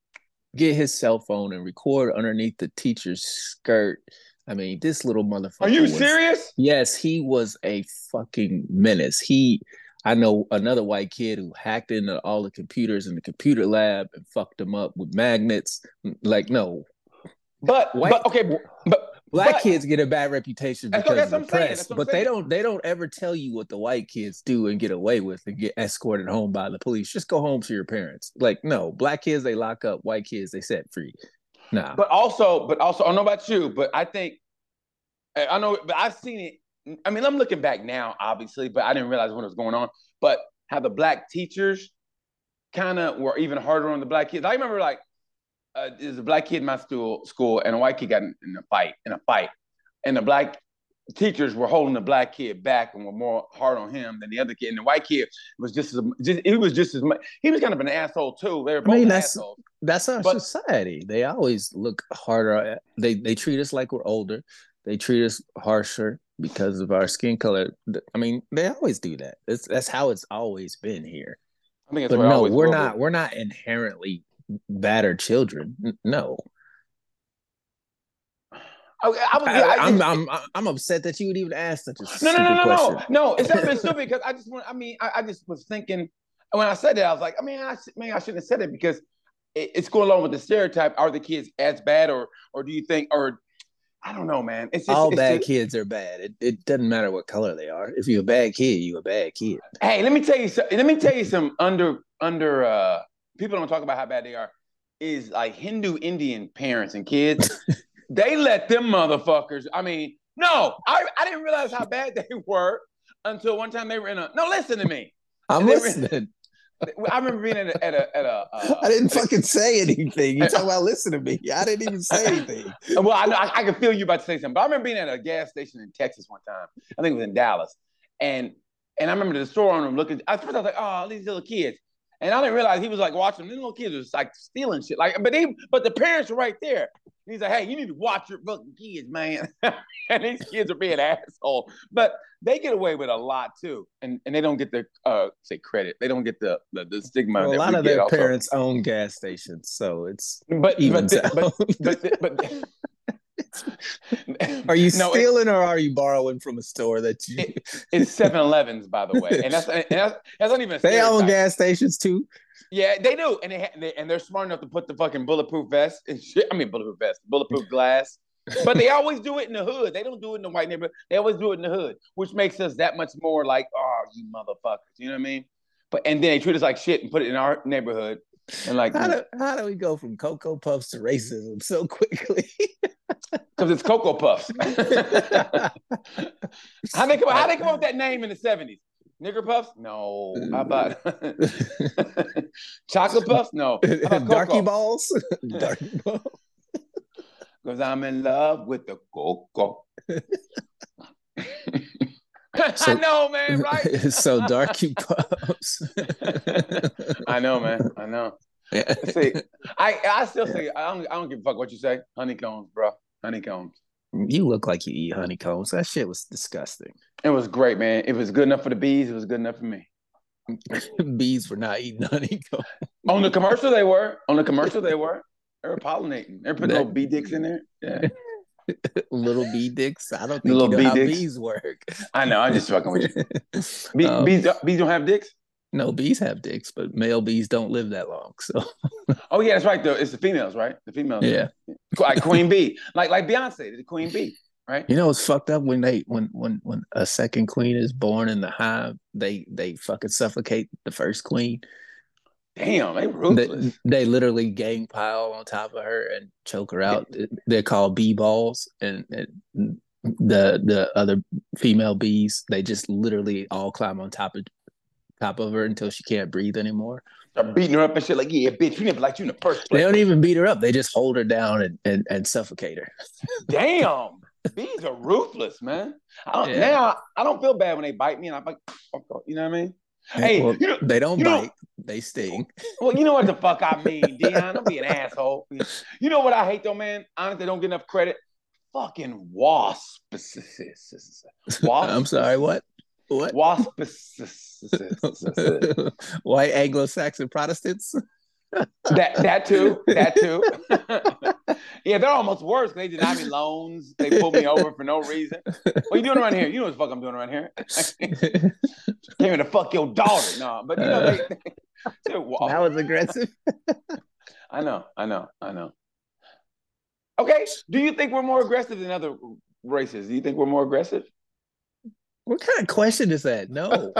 get his cell phone and record underneath the teacher's skirt. I mean, this little motherfucker Are you was... serious? Yes, he was a fucking menace. He... I know another white kid who hacked into all the computers in the computer lab and fucked them up with magnets. Like, no. But, white, but okay, but black but, kids get a bad reputation because of the press, but they don't they don't ever tell you what the white kids do and get away with and get escorted home by the police. Just go home to your parents. Like, no, black kids, they lock up. White kids, they set free. Nah. But also, but also, I don't know about you, but I think, I know, but I've seen it. I mean, I'm looking back now, obviously, but I didn't realize what was going on. But how the black teachers kind of were even harder on the black kids. I remember, like, uh, there's a black kid in my school, school, and a white kid got in a fight, in a fight. And the black teachers were holding the black kid back and were more hard on him than the other kid. And the white kid was just as just, he was just as much. He was kind of an asshole, too. They were both I mean, that's, assholes. That's our but, society. They always look harder. They, they treat us like we're older. They treat us harsher. Because of our skin color. I mean, they always do that. It's, that's how it's always been here. I think it's but no, we're not we're not inherently battered children. No. Okay, I was, I, I, I'm, I'm, I'm, I'm upset that you would even ask such a stupid question. No, no, no, no, no. No, it's not been stupid because I just want, I mean, I, I just was thinking, when I said that, I was like, I mean, I, man, I shouldn't have said it because it, it's going along with the stereotype. Are the kids as bad or or do you think, or I don't know, man. It's just, all it's bad just... kids are bad. It, it doesn't matter what color they are. If you're a bad kid, you're a bad kid. Hey, let me tell you. So, let me tell you some under under uh, people don't talk about how bad they are. Is like Hindu Indian parents and kids. They let them motherfuckers. I mean, no, I I didn't realize how bad they were until one time they were in a. No, listen to me. I'm they listening. In, I remember being at a. At a, at a uh, I didn't fucking say anything. You talking about listen to me? I didn't even say anything. Well, I know I, I can feel you about to say something. But I remember being at a gas station in Texas one time. I think it was in Dallas, and and I remember the store owner looking. At first, I was like, "Oh, these little kids," and I didn't realize he was like watching. These little kids was like stealing shit. Like, but they, but the parents were right there. And he's like, "Hey, you need to watch your fucking kids, man." And these kids are being asshole, but they get away with a lot too, and and they don't get the uh, say credit. They don't get the the, the stigma. Well, that a lot we of their also. Parents own gas stations, so it's but even but, the, but but but. Are you no, stealing it, or are you borrowing from a store that you? It, it's seven elevens, by the way, and that's and that's, that's not even. A they own gas stations too. Yeah, they do, and they, they and they're smart enough to put the fucking bulletproof vest and shit. I mean, bulletproof vest, bulletproof glass. But they always do it in the hood. They don't do it in the white neighborhood. They always do it in the hood, which makes us that much more like, oh, you motherfuckers. You know what I mean? But and then they treat us like shit and put it in our neighborhood. And like, how do, how do we go from Cocoa Puffs to racism so quickly? Because it's Cocoa Puffs. How they come, how they come up with that name in the seventies? Nigger Puffs? No. How about Chocolate Puffs? No. How about Darky Balls? Darky Balls. Because I'm in love with the Cocoa. So, I know, man, right? So Darky Puffs. I know, man. I know. Yeah. See, I I still yeah. say I don't I don't give a fuck what you say. Honeycombs, bro. Honeycombs. You look like you eat honeycombs. That shit was disgusting. It was great, man. It was good enough for the bees. It was good enough for me. Bees were not eating honeycombs. On the commercial, they were. On the commercial, they were. They were pollinating. They were putting that, little bee dicks in there. Yeah. Little bee dicks. I don't think little you know bee how dicks. Bees work. I know. I'm just fucking with you. Bee, um, bees, bees don't have dicks. No, bees have dicks, but male bees don't live that long. So, oh yeah, that's right. Though it's the females, right? The females, yeah. Like Queen Bee, like like Beyonce, the Queen Bee, right? You know, it's fucked up when they when when when a second queen is born in the hive, they they fucking suffocate the first queen. Damn, they ruthless. They, they literally gang pile on top of her and choke her out. They're called bee balls, and, and the the other female bees, they just literally all climb on top of. top of her until she can't breathe anymore. They're beating her up and shit like, yeah, bitch, we never liked you in the first place. They don't even beat her up. They just hold her down and, and, and suffocate her. Damn. Bees are ruthless, man. I don't, yeah. Now, I don't feel bad when they bite me and I'm like, fuck off. You know what I mean? Hey, well, you know, they don't bite. Know, they sting. Well, you know what the fuck I mean, Dion. Don't be an asshole. You know what I hate, though, man? Honestly, don't get enough credit. Fucking wasps. Wasps. I'm sorry, what? What? Wasp. White Anglo-Saxon Protestants. that that too. That too. Yeah, they're almost worse. They denied me loans. They pulled me over for no reason. What are you doing around here? You know what the fuck I'm doing around here. Came here to fuck your daughter. No, but you know uh, they, they that was aggressive. I know. I know. I know. Okay. Do you think we're more aggressive than other races? Do you think we're more aggressive? What kind of question is that? No.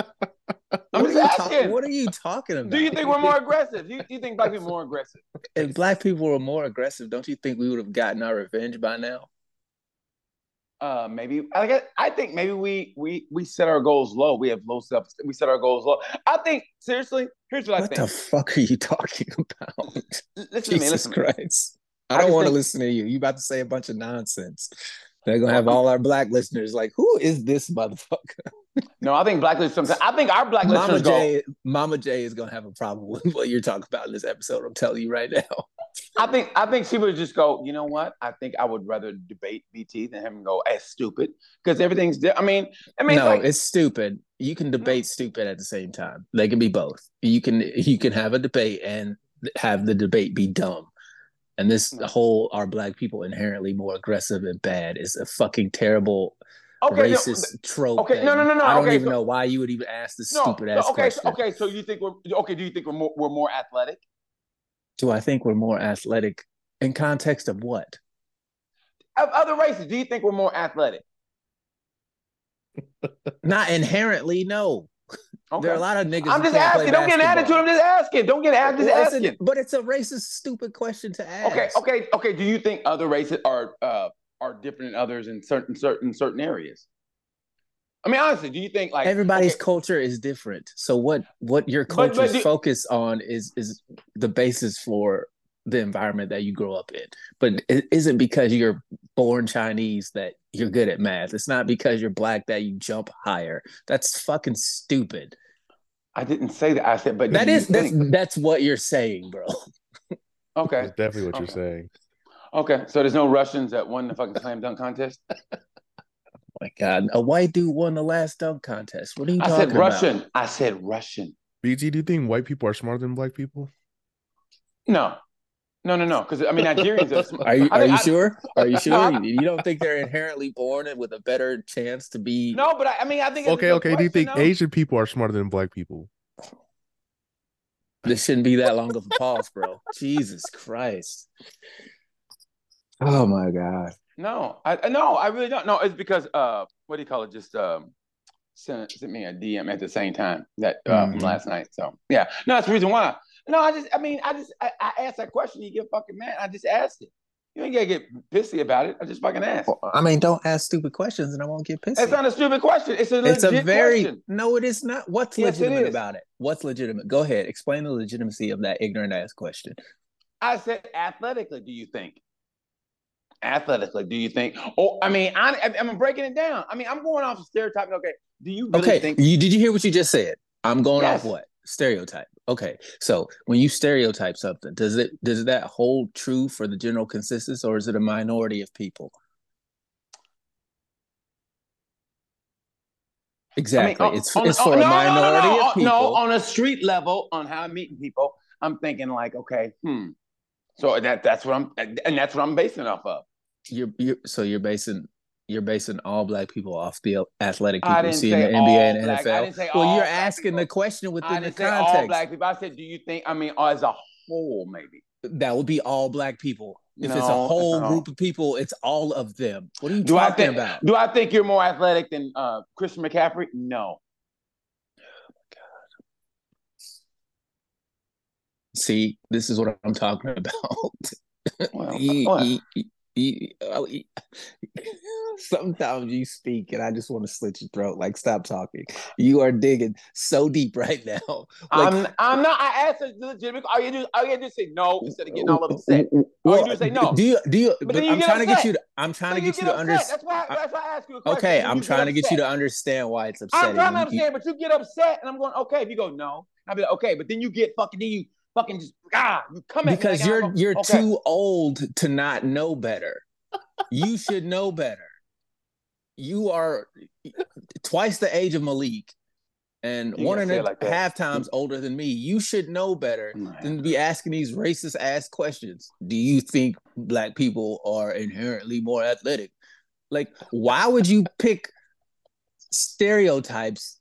I'm just asking. Ta- what are you talking about? Do you think we're more aggressive? Do you, do you think black people are more aggressive? If black people were more aggressive, don't you think we would have gotten our revenge by now? Uh, maybe. I guess, I think maybe we we we set our goals low. We have low self. We set our goals low. I think, seriously, here's what, what I think. What the fuck are you talking about? Listen to me, listen to me. Jesus Christ. I don't want to listen to you. You about to say a bunch of nonsense. They're gonna have all our black listeners like, who is this motherfucker? No, I think black listeners. Sometimes I think our black Mama listeners. Jay, go, Mama Jay is gonna have a problem with what you're talking about in this episode. I'm telling you right now. I think I think she would just go. You know what? I think I would rather debate B T than have him go as stupid because everything's. Di- I mean, I mean, no, like, it's stupid. You can debate stupid at the same time. They can be both. You can you can have a debate and have the debate be dumb. And this whole are black people inherently more aggressive and bad is a fucking terrible okay, racist no, trope. Okay, thing. no, no, no, no. I don't okay, even so, know why you would even ask this no, stupid ass no, okay, question. So, okay, so you think we're okay? Do you think we're more, we're more athletic? Do I think we're more athletic in context of what? Of other races, do you think we're more athletic? Not inherently, no. Okay. There are a lot of niggas. I'm just asking. Don't get an attitude. I'm just asking. Don't get an attitude. Just asking. But it's a racist, stupid question to ask. Okay, okay, okay. Do you think other races are uh, are different than others in certain certain certain areas? I mean, honestly, do you think like everybody's okay. culture is different? So what what your culture's but, but, focus on is is the basis for the environment that you grow up in. But it isn't because you're born Chinese that you're good at math. It's not because you're black that you jump higher. That's fucking stupid. I didn't say that. I said, but that is that's, that's what you're saying, bro. Okay, that's definitely what okay. you're saying. Okay, so there's no Russians that won the fucking slam dunk contest. Oh my god, a white dude won the last dunk contest. What are you I talking said about? Russian. I said Russian. B G, do you think white people are smarter than black people? No. No, no, no. Because I mean, Nigerians are. Sm- are you, are I mean, you I, sure? Are you sure? I, you don't think they're inherently born with a better chance to be? No, but I, I mean, I think. It's okay, okay. Question, do you think though? Asian people are smarter than black people? This shouldn't be that long of a pause, bro. Jesus Christ! Oh my God! No, I no, I really don't. No, it's because uh, what do you call it? Just um, sent, sent me a D M at the same time that uh, mm-hmm. from last night. So yeah, no, that's the reason why. No, I just, I mean, I just, I, I asked that question. You get fucking mad. I just asked it. You ain't gotta get pissy about it. I just fucking asked. Well, I mean, don't ask stupid questions, and I won't get pissy. It's not a stupid question. It's a legit it's a very question. No, it is not. What's yes, legitimate about it? What's legitimate? Go ahead. Explain the legitimacy of that ignorant ass question. I said, athletically, do you think? Athletically, do you think? Oh, I mean, I, I, I'm breaking it down. I mean, I'm going off of stereotyping. Okay, do you really okay. think? You, did you hear what you just said? I'm going yes. off what? Stereotype. Okay, so when you stereotype something, does it does that hold true for the general consensus, or is it a minority of people? Exactly, I mean, on, it's, on, it's for on, a no, minority no, no, no. of people. No, on a street level, on how I'm meeting people, I'm thinking like, okay, hmm. So that that's what I'm, and that's what I'm basing off of. You're, you're so you're basing. You're basing all black people off the athletic people you see in the N B A and black, N F L. Well, you're asking people. The question within I didn't the say context. All black people. I said, do you think? I mean, as a whole, maybe that would be all black people. If no, it's a whole group all. Of people, it's all of them. What are you do talking I think, about? Do I think you're more athletic than uh, Christian McCaffrey? No. Oh my God. See, this is what I'm talking about. Well, he, well. He, he, sometimes you speak and I just want to slit your throat. Like, stop talking. You are digging so deep right now. Like, I'm, I'm not. I asked a legitimate. All you do, all you do is say no instead of getting all upset. All well, you do is say no. Do you? Do you? But, but you I'm trying upset. to get you. To, I'm trying so to get you, get you to understand. That's why. I, that's why I ask you a question. Okay, I'm trying to get you to understand why it's upsetting. I'm trying to understand, but you get upset, and I'm going, okay. If you go no, I'll be like, okay. But then you get fucking. Then you. Fucking just ah, you come at because me like, you're you're okay. too old to not know better. You should know better. You are twice the age of Malik and you one and a like half times older than me. You should know better oh than to be asking these racist ass questions. Do you think black people are inherently more athletic? Like, why would you pick stereotypes?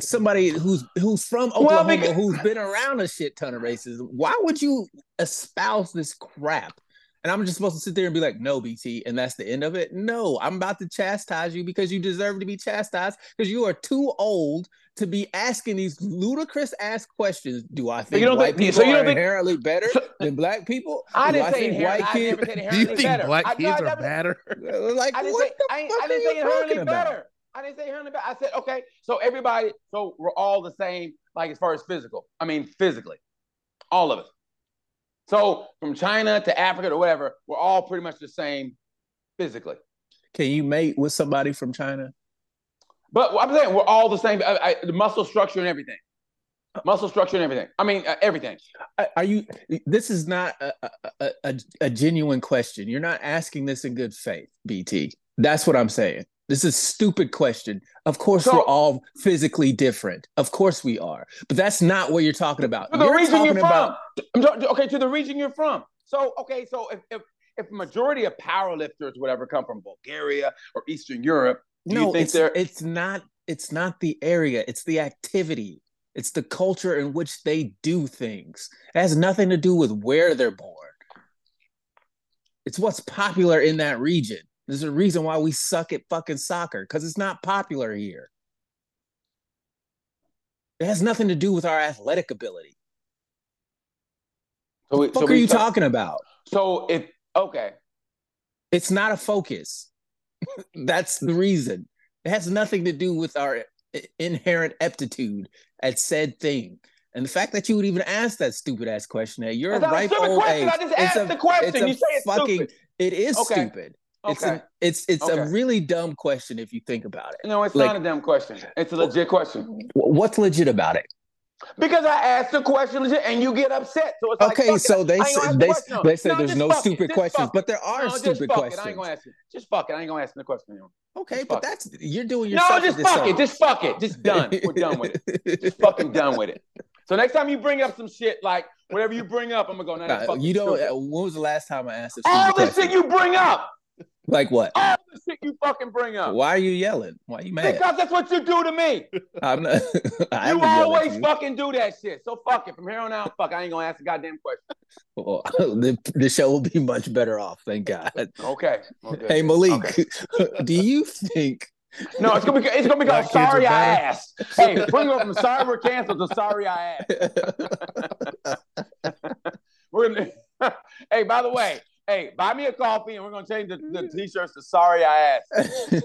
Somebody who's who's from Oklahoma, well, because, who's been around a shit ton of racism. Why would you espouse this crap? And I'm just supposed to sit there and be like, no, B T, and that's the end of it? No, I'm about to chastise you because you deserve to be chastised because you are too old to be asking these ludicrous ass questions. Do I think white think, people so you don't are think, inherently better so, than black people? I didn't say inherently better. Do you think better. black I, kids I, I, are better? Like, I didn't what say, the I, fuck I didn't are say you talking about? Better. I didn't say hearing about. I said, okay, so everybody, so we're all the same, like as far as physical. I mean, physically, all of us. So from China to Africa to whatever, we're all pretty much the same physically. Can you mate with somebody from China? But I'm saying we're all the same. I, I, the muscle structure and everything. Muscle structure and everything. I mean, uh, everything. Are you, this is not a, a, a, a genuine question. You're not asking this in good faith, B T. That's what I'm saying. This is a stupid question. Of course, so, we're all physically different. Of course we are. But that's not what you're talking about. To the you're region you're from. About... I'm talking, okay, to the region you're from. So, okay, so if if, if majority of powerlifters, whatever, come from Bulgaria or Eastern Europe, do no, you think it's, they're... it's not. It's not the area. It's the activity. It's the culture in which they do things. It has nothing to do with where they're born. It's what's popular in that region. There's a reason why we suck at fucking soccer, because it's not popular here. It has nothing to do with our athletic ability. So what the fuck so are you start, talking about? So if, okay. It's not a focus. That's the reason. It has nothing to do with our inherent aptitude at said thing. And the fact that you would even ask that stupid ass question at your ripe old question. age. I just it's asked a, the question. It's you say it's fucking, stupid. It is okay. stupid. Okay. It's a, it's it's okay. a really dumb question if you think about it. No, it's like, not a dumb question. It's a legit question. What's legit about it? Because I asked the question legit, and you get upset. So it's okay. Like, so it. they said, they, the they said no, there's no stupid questions, but there are no, stupid questions. It. I ain't gonna ask you. Just fuck it. I ain't gonna ask the question anymore. Okay, just but that's it. You're doing your no. Just fuck it. Song. Just fuck it. Just done. We're done with it. Just fucking done with it. So next time you bring up some shit like whatever you bring up, I'm gonna go. Nah, nah, fucking you don't. Uh, when was the last time I asked? All the shit you bring up. Like what? All the shit you fucking bring up. Why are you yelling? Why are you mad? Because that's what you do to me. I'm not. I you always you. fucking do that shit. So fuck it. From here on out, fuck. I ain't gonna ask a goddamn question. Well, the, the show will be much better off. Thank God. Okay. okay. Hey Malik, okay. do you think? No, it's gonna be. It's gonna be called Sorry I Asked. Hey, we're going from Sorry We're Canceled to Sorry I Asked. We're gonna. Hey, by the way. Hey, buy me a coffee and we're going to change the, the t-shirts to Sorry I Asked.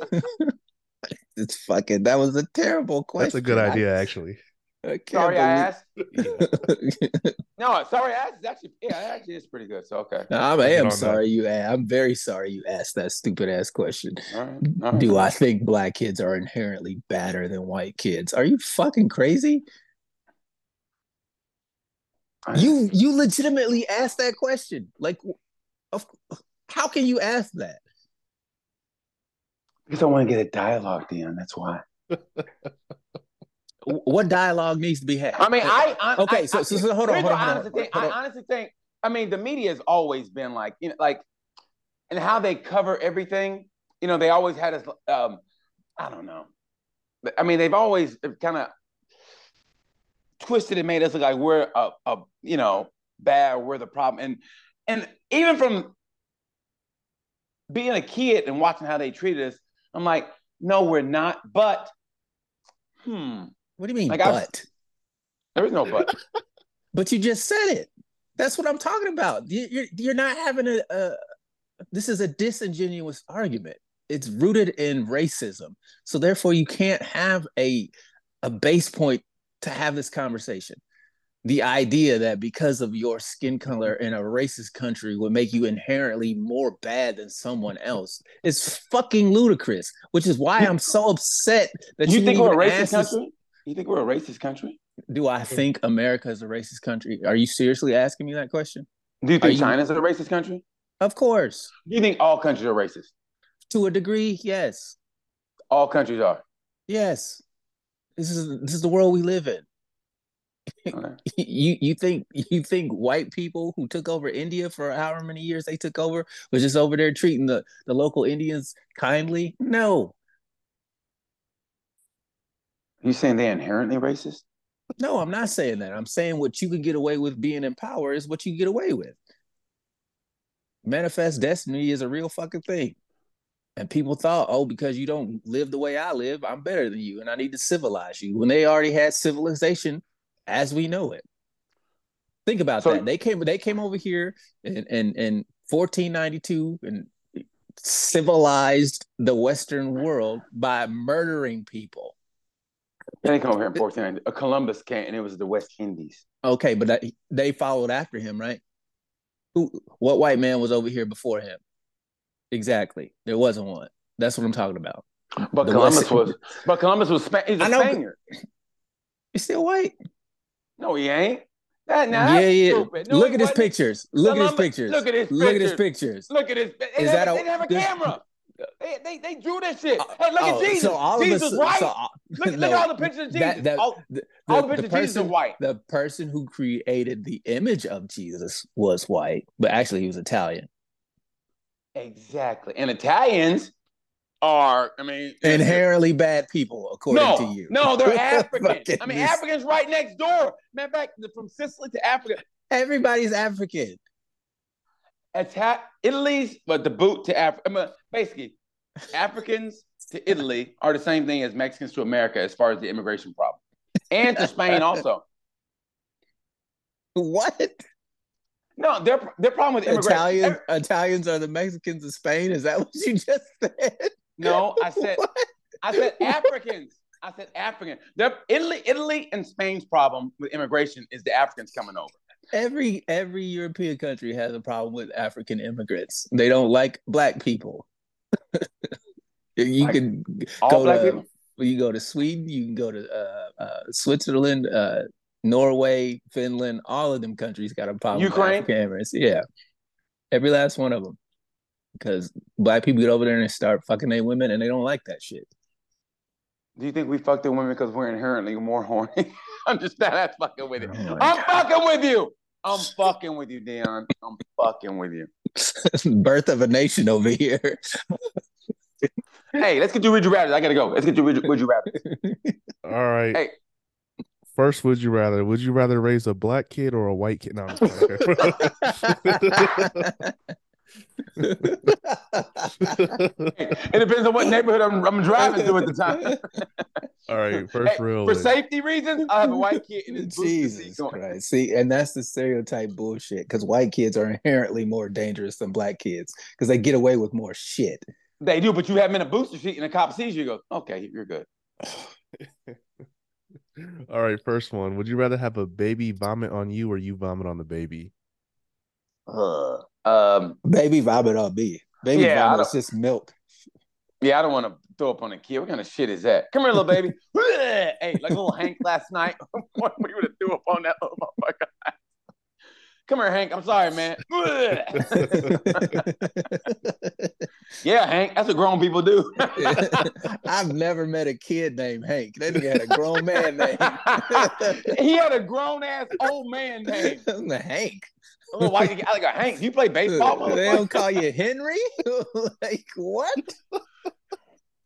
It's fucking, that was a terrible question. That's a good idea, I, actually. I sorry I believe... asked. No, Sorry I Asked is actually, yeah, it actually is pretty good. So, okay. No, I am sorry that. you asked. I'm very sorry you asked that stupid ass question. All right, all right. Do I think black kids are inherently badder than white kids? Are you fucking crazy? You you legitimately asked that question. Like, of, how can you ask that? Because I want to get a dialogue, Dion. That's why. What dialogue needs to be had? I mean, I... I okay, I, so, I, so, so hold, on, hold, on, hold, honestly on, think, hold on. I honestly think, I mean, the media has always been like, you know, like, and how they cover everything, you know, they always had us, um, I don't know. I mean, they've always kind of twisted and made us look like we're a, a you know, bad, we're the problem. And and even from being a kid and watching how they treated us, I'm like, no, we're not, but hmm. What do you mean, like, but? Was, there is no but. But you just said it. That's what I'm talking about. You, you're, you're not having a, a... This is a disingenuous argument. It's rooted in racism. So therefore, you can't have a a base point to have this conversation. The idea that because of your skin color in a racist country would make you inherently more bad than someone else is fucking ludicrous, which is why I'm so upset that you, you think we're a racist country. You think we're a racist country? Do I think America is a racist country? Are you seriously asking me that question? Do you think China's a racist country? Of course. Do you think all countries are racist? To a degree, yes. All countries are. Yes. This is this is the world we live in. Right. You you think you think white people who took over India for however many years they took over was just over there treating the, the local Indians kindly? No. You saying they're inherently racist? No, I'm not saying that. I'm saying what you can get away with being in power is what you get away with. Manifest destiny is a real fucking thing. And people thought, oh, because you don't live the way I live, I'm better than you, and I need to civilize you. When they already had civilization as we know it. Think about so, that. They came They came over here in, in, in fourteen ninety-two and civilized the Western world by murdering people. They came over here in fourteen ninety-two. Columbus came, and it was the West Indies. Okay, but that, they followed after him, right? Who? What white man was over here before him? Exactly. There wasn't one. That's what I'm talking about. But the Columbus West... was but Columbus was Sp- he's a know, Spaniard. He's still white. No, he ain't. That, now, yeah, yeah. Stupid. No, look at his pictures. Look Columbus, at his pictures. Look at his pictures. Look at his pictures. Look at his They didn't have, have a this, camera. They, they they drew this shit. Uh, hey, look oh, at Jesus. So all Jesus of us, white. So, uh, look, no, look at all the pictures of Jesus. That, that, all the, all the, the pictures the person, of Jesus are white. The person who created the image of Jesus was white, but actually he was Italian. Exactly. And Italians are, I mean... Inherently bad people, according no, to you. No, they're African. I mean, Africans right next door. Matter of fact, from Sicily to Africa. Everybody's African. Ita- Italy's, but the boot to Africa. I mean, basically, Africans to Italy are the same thing as Mexicans to America as far as the immigration problem. And to Spain also. What? No, their their problem with immigration. Italian, Every- Italians are the Mexicans of Spain. Is that what you just said? No, I said what? I said Africans. I said African. Their, Italy, Italy, and Spain's problem with immigration is the Africans coming over. Every every European country has a problem with African immigrants. They don't like black people. You like, can go to people? You go to Sweden. You can go to uh, uh, Switzerland. Uh, Norway, Finland, all of them countries got a problem Ukraine? with cameras. Yeah. Every last one of them. Because black people get over there and they start fucking their women and they don't like that shit. Do you think we fuck their women because we're inherently more horny? I'm just not that's fucking with it. Oh I'm God. fucking with you. I'm fucking with you, Dion. I'm fucking with you. Birth of a nation over here. Hey, let's get you Would You Rather. I got to go. Let's get you Would You Rather. All right. Hey. First, would you rather? Would you rather raise a black kid or a white kid? No, I'm sorry. It depends on what neighborhood I'm, I'm driving to at the time. All right, first hey, rule for is... safety reasons. I have a white kid in his Jesus Christ. See, and that's the stereotype bullshit. Because white kids are inherently more dangerous than black kids because they get away with more shit. They do, but you have them in a booster seat and a cop sees you, you go, okay, you're good. All right, first one. Would you rather have a baby vomit on you or you vomit on the baby? Uh, um, baby vomit on me. Baby yeah, vomit is just milk. Yeah, I don't want to throw up on a kid. What kind of shit is that? Come here, little baby. Hey, like little Hank last night. What we would have threw up on that little motherfucker. Come here, Hank. I'm sorry, man. Yeah, Hank. That's what grown people do. I've never met a kid named Hank. That nigga had a grown man name. He had a grown ass old man name. The Hank. Oh, why you, I like a Hank? You play baseball? They don't call you Henry. Like what?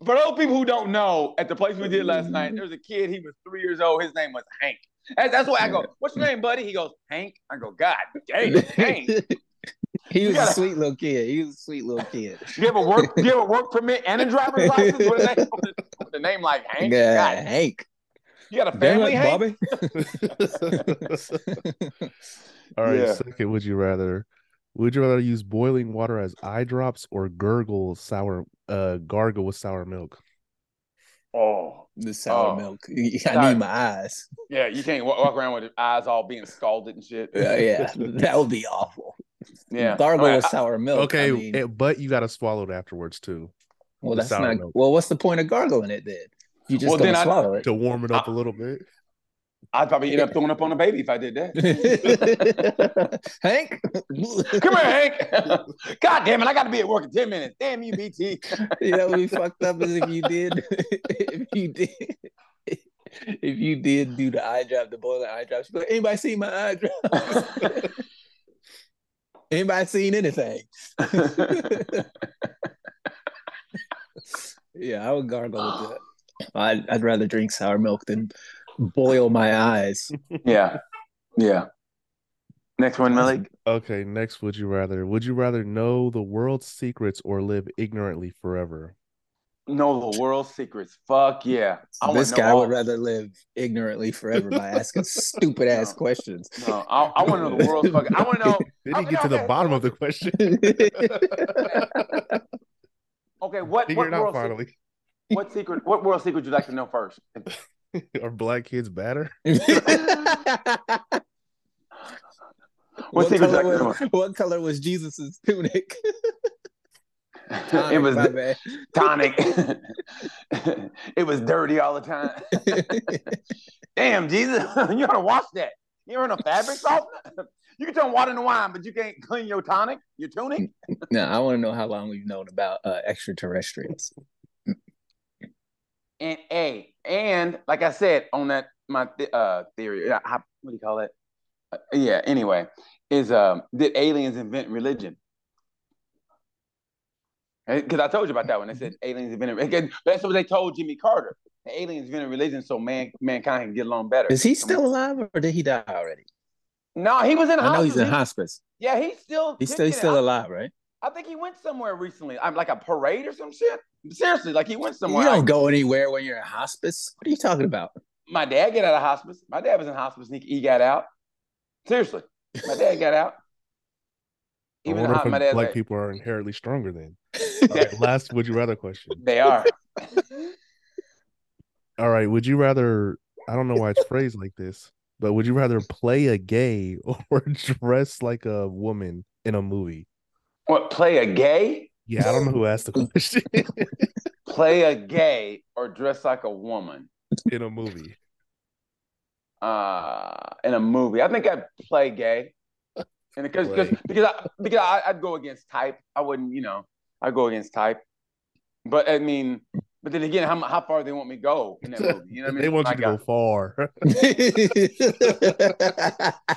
For those people who don't know, at the place we did last night, there was a kid. He was three years old. His name was Hank. That's, that's why I go, what's your name, buddy? He goes, Hank. I go, God dang, Hank. He was gotta, a sweet little kid. He was a sweet little kid. Do you have a work, do you have a work permit and a driver's license with a name, with a name like Hank? Uh, God, Hank. You got a family, like Hank? Bobby? All right, yeah. Second, would you rather? Would you rather use boiling water as eye drops or gurgle sour, uh, gargle with sour milk? Oh, the sour oh. milk. I sour. need my eyes. Yeah, you can't walk around with your eyes all being scalded and shit. Uh, yeah, that would be awful. Yeah, gargle right, with I, sour milk. Okay, I mean, it, but you got to swallow it afterwards too. Well, that's not. Milk. Well, what's the point of gargling it then? You just well, then swallow I, it to warm it up I, a little bit. I'd probably end up throwing up on a baby if I did that. Hank? Come here, Hank. God damn it, I got to be at work in ten minutes. Damn you, B T. You know what we fucked up is if you did, if you did, if you did do the eye drop, the boiling eye drops, you'd be like, anybody seen my eye drops? Anybody seen anything? Yeah, I would gargle with that. I'd, I'd rather drink sour milk than boil my eyes. Yeah. Yeah. Next one, Malik. Okay, next, would you rather? Would you rather know the world's secrets or live ignorantly forever? Know the world's secrets. Fuck yeah. I this guy all... would rather live ignorantly forever by asking stupid ass no, questions. No, I, I want to know the world's fucking. I want to know. Then you get to the bottom of the question. Okay, what, what, world finally. Se- what secret? What world secret would you like to know first? Are black kids better? what, what, color was, what color was Jesus's tunic? Tonic, it was d- tonic. It was dirty all the time. Damn, Jesus, you gotta wash that. You're in a fabric softener. You can turn water into wine, but you can't clean your tonic, your tunic. No, I want to know how long we've known about uh, extraterrestrials. And a and like I said on that my th- uh theory, uh, how, what do you call it? Uh, yeah. Anyway, is um did aliens invent religion? Because I told you about that one. They said aliens invented religion. That's what they told Jimmy Carter. The aliens invented religion so man mankind can get along better. Is he still alive or did he die already? No, he was in. I hospice. know he's in he, hospice. Yeah, he's still. He's still he's still alive, right? I think he went somewhere recently. I'm like a parade or some shit. Seriously, like he went somewhere. You don't go anywhere when you're in hospice. What are you talking about? My dad got out of hospice. My dad was in hospice and he, he got out. Seriously, my dad got out. Even I wonder if black people are inherently stronger than. Right, last would you rather question. They are. All right, would you rather, I don't know why it's phrased like this, but would you rather play a gay or dress like a woman in a movie? What, play a gay? Yeah, I don't know who asked the question. Play a gay or dress like a woman in a movie. Uh in a movie, I think I'd play gay, and because because because I because I, I'd go against type. I wouldn't, you know, I'd go against type. But I mean, but then again, how how far do they want me to go in that movie? You know what I mean? They want you to go far.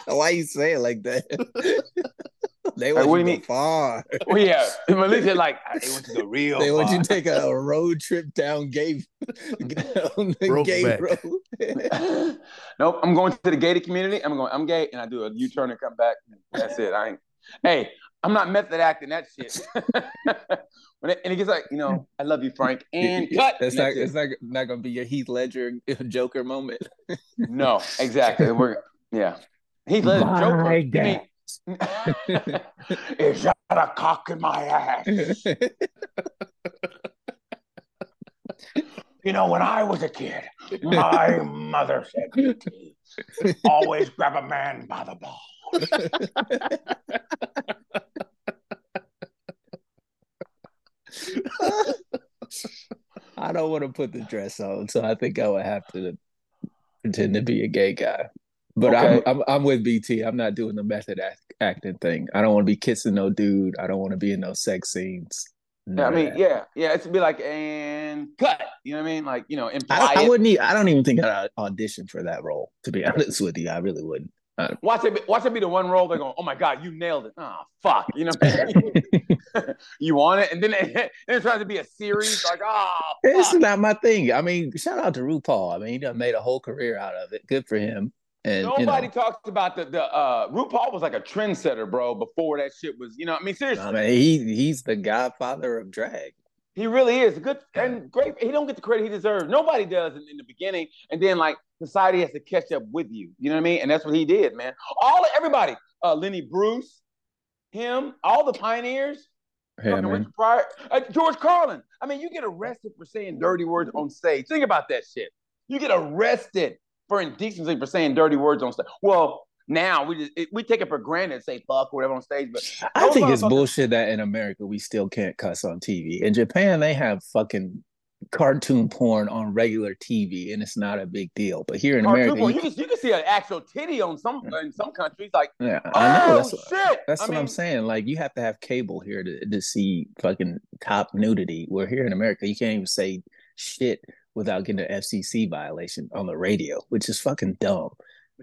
Why you say it like that? They want like, you to go far. Well, yeah, Melissa like they want you to go real. They far. want you to take a road trip down gay, down the gay road. Nope, I'm going to the gated community. I'm going. I'm gay, and I do a U-turn and come back. That's it. I ain't. Hey, I'm not method acting that shit. When it, and it gets like, you know, I love you, Frank. And cut. That's, and that's not, it's not, not going to be your Heath Ledger Joker moment. No, exactly. We're yeah. Heath Ledger my Joker. God. Is that a cock in my ass? You know, when I was a kid, my mother said, always grab a man by the balls. I don't want to put the dress on, so I think I would have to pretend to be a gay guy. But okay. I'm, I'm I'm with B T. I'm not doing the method act, acting thing. I don't want to be kissing no dude. I don't want to be in no sex scenes. Yeah, I mean, that. yeah, yeah. It's be like and cut. You know what I mean? Like, you know, imply. I, I wouldn't. Even, I don't even think I'd audition for that role. To be honest with you, I really wouldn't. Uh, watch it. Watch it be the one role they're going, oh my god, you nailed it. Ah, oh, fuck. You know what I mean? You want it, and then it, it tries to be a series. Like, ah, oh, it's not my thing. I mean, shout out to RuPaul. I mean, he done made a whole career out of it. Good for him. And, Nobody you know, talks about the the uh, RuPaul was like a trendsetter, bro. Before that shit was, you know, I mean, seriously, I mean, he he's the godfather of drag. He really is good and great. He don't get the credit he deserves. Nobody does in, in the beginning, and then like society has to catch up with you. You know what I mean? And that's what he did, man. All everybody, uh, Lenny Bruce, him, all the pioneers, yeah, Richard Pryor, uh, George Carlin. I mean, you get arrested for saying dirty words on stage. Think about that shit. You get arrested for indecency, for saying dirty words on stage. Well, now we just it, we take it for granted and say fuck or whatever on stage. But I think it's bullshit that in America we still can't cuss on T V. In Japan, they have fucking cartoon porn on regular T V, and it's not a big deal. But here in cartoon America, you, you, can, you can see an actual titty on some in some countries. Like, yeah, oh, I know. That's, shit. that's I what mean, I'm saying. Like, you have to have cable here to to see fucking top nudity. Where here in America, you can't even say shit without getting an F C C violation on the radio, which is fucking dumb.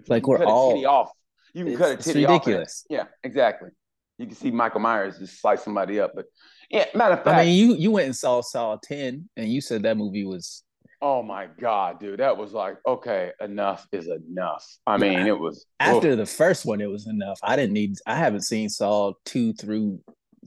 Like, we're all titty off. You can cut a titty off. It's ridiculous. Yeah, exactly. You can see Michael Myers just slice somebody up. But yeah, matter of fact, I mean, you you went and saw Saw ten, and you said that movie was. Oh my god, dude, that was like, okay, enough is enough. I mean, it was after the first one, it was enough. I didn't need. I haven't seen Saw two through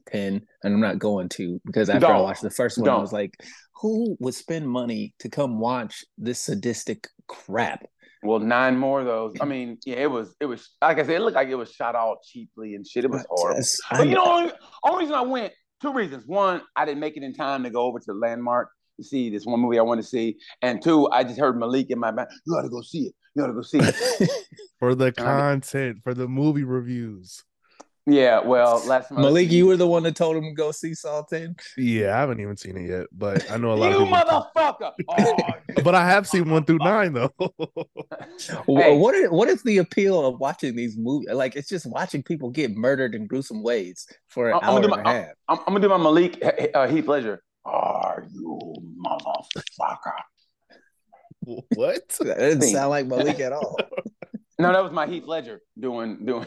ten, and I'm not going to, because after don't, I watched the first one, don't. I was like, who would spend money to come watch this sadistic crap? Well, nine more of those. I mean, yeah, it was, it was, like I said, it looked like it was shot all cheaply and shit. It was horrible. Just, but I, you know, only, only reason I went, two reasons. One, I didn't make it in time to go over to Landmark to see this one movie I wanted to see. And two, I just heard Malik in my back, you gotta go see it. You gotta go see it. For the content, for the movie reviews. Yeah, well, last month, Malik, you were the one that told him to go see Saw ten. Yeah, I haven't even seen it yet, but I know a lot. You of people motherfucker! Oh, but I have seen one through nine though. Hey. What is, what is the appeal of watching these movies? Like, it's just watching people get murdered in gruesome ways for an I'm hour my, and a half. I'm, I'm gonna do my Malik uh, Heath Ledger. Are you motherfucker? What? That didn't sound like Malik at all. No, that was my Heath Ledger doing doing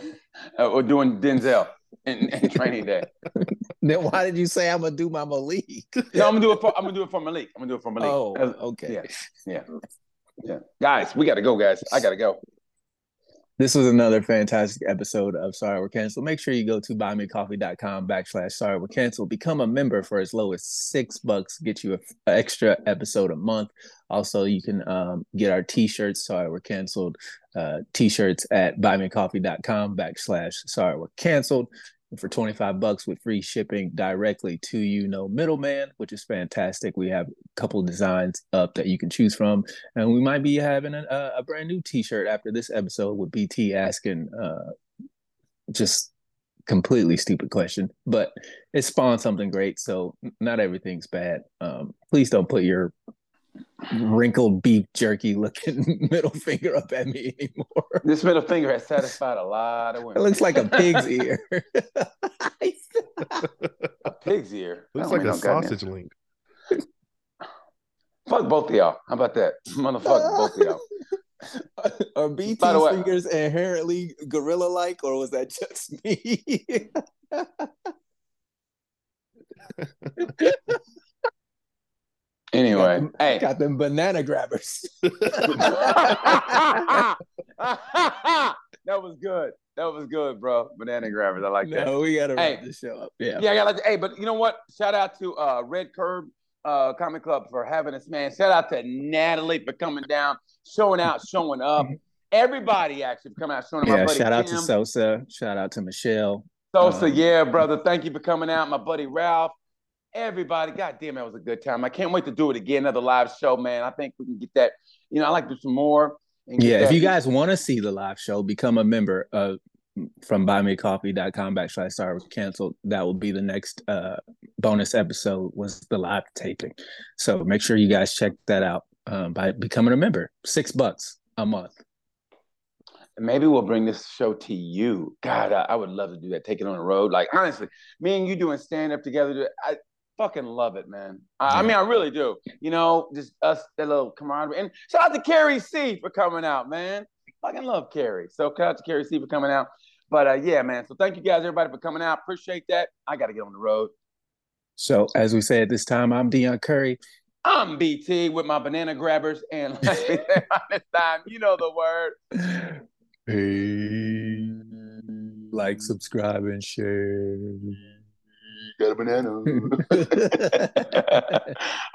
uh, or doing Denzel in, in Training Day. Then why did you say I'm gonna do my Malik? No, I'm gonna do it for I'm gonna do it for Malik. I'm gonna do it for Malik. Oh, okay. Yeah, yeah, yeah. Guys, we gotta go, guys. I gotta go. This was another fantastic episode of Sorry We're Canceled. Make sure you go to buymeacoffee.com backslash Sorry We're Canceled. Become a member for as low as six bucks. Get you an extra episode a month. Also, you can um, get our T-shirts, Sorry We're Canceled, uh, T-shirts at buymeacoffee.com backslash Sorry We're Canceled. And for twenty-five bucks with free shipping directly to you, no middleman, which is fantastic. We have a couple of designs up that you can choose from, and we might be having a, a brand new T-shirt after this episode with B T asking uh, just completely stupid question, but it spawned something great. So not everything's bad. Um, please don't put your wrinkled beef jerky looking middle finger up at me anymore. This middle finger has satisfied a lot of women. It looks like a pig's ear. A pig's ear. Looks like a sausage link. Fuck both of y'all. How about that? Motherfuck both of y'all. Are B T's fingers inherently gorilla-like, or was that just me? Anyway, got them, hey, got them banana grabbers. That was good. That was good, bro. Banana grabbers. I like no, that. No, we gotta wrap hey, this show up. Yeah. Yeah, I gotta, hey, but you know what? Shout out to uh Red Curb uh Comedy Club for having us, man. Shout out to Natalie for coming down, showing out, showing up. Everybody actually for coming out, showing up. Yeah, my buddy shout out Kim. to Sosa, shout out to Michelle. Sosa, um, yeah, brother. Thank you for coming out, my buddy Ralph. Everybody, goddamn, that was a good time. I can't wait to do it again, another live show, man. I think we can get that. You know, I like to do some more. And yeah, if you guys want to see the live show, become a member uh, from buymeacoffee.com backslash Star Canceled. That will be the next uh, bonus episode was the live taping. So make sure you guys check that out um, by becoming a member. Six bucks a month. Maybe we'll bring this show to you. God, I, I would love to do that. Take it on the road. Like, honestly, me and you doing stand-up together, I fucking love it, man. I, I mean, I really do. You know, just us, that little camaraderie. And shout out to Carrie C for coming out, man. Fucking love Carrie. So shout out to Carrie C for coming out. But uh, yeah, man. So thank you guys, everybody, for coming out. Appreciate that. I got to get on the road. So as we say at this time, I'm Deion Curry. I'm B T with my banana grabbers. And like we said on this time, you know the word. Hey, like, subscribe, and share. Got a banana.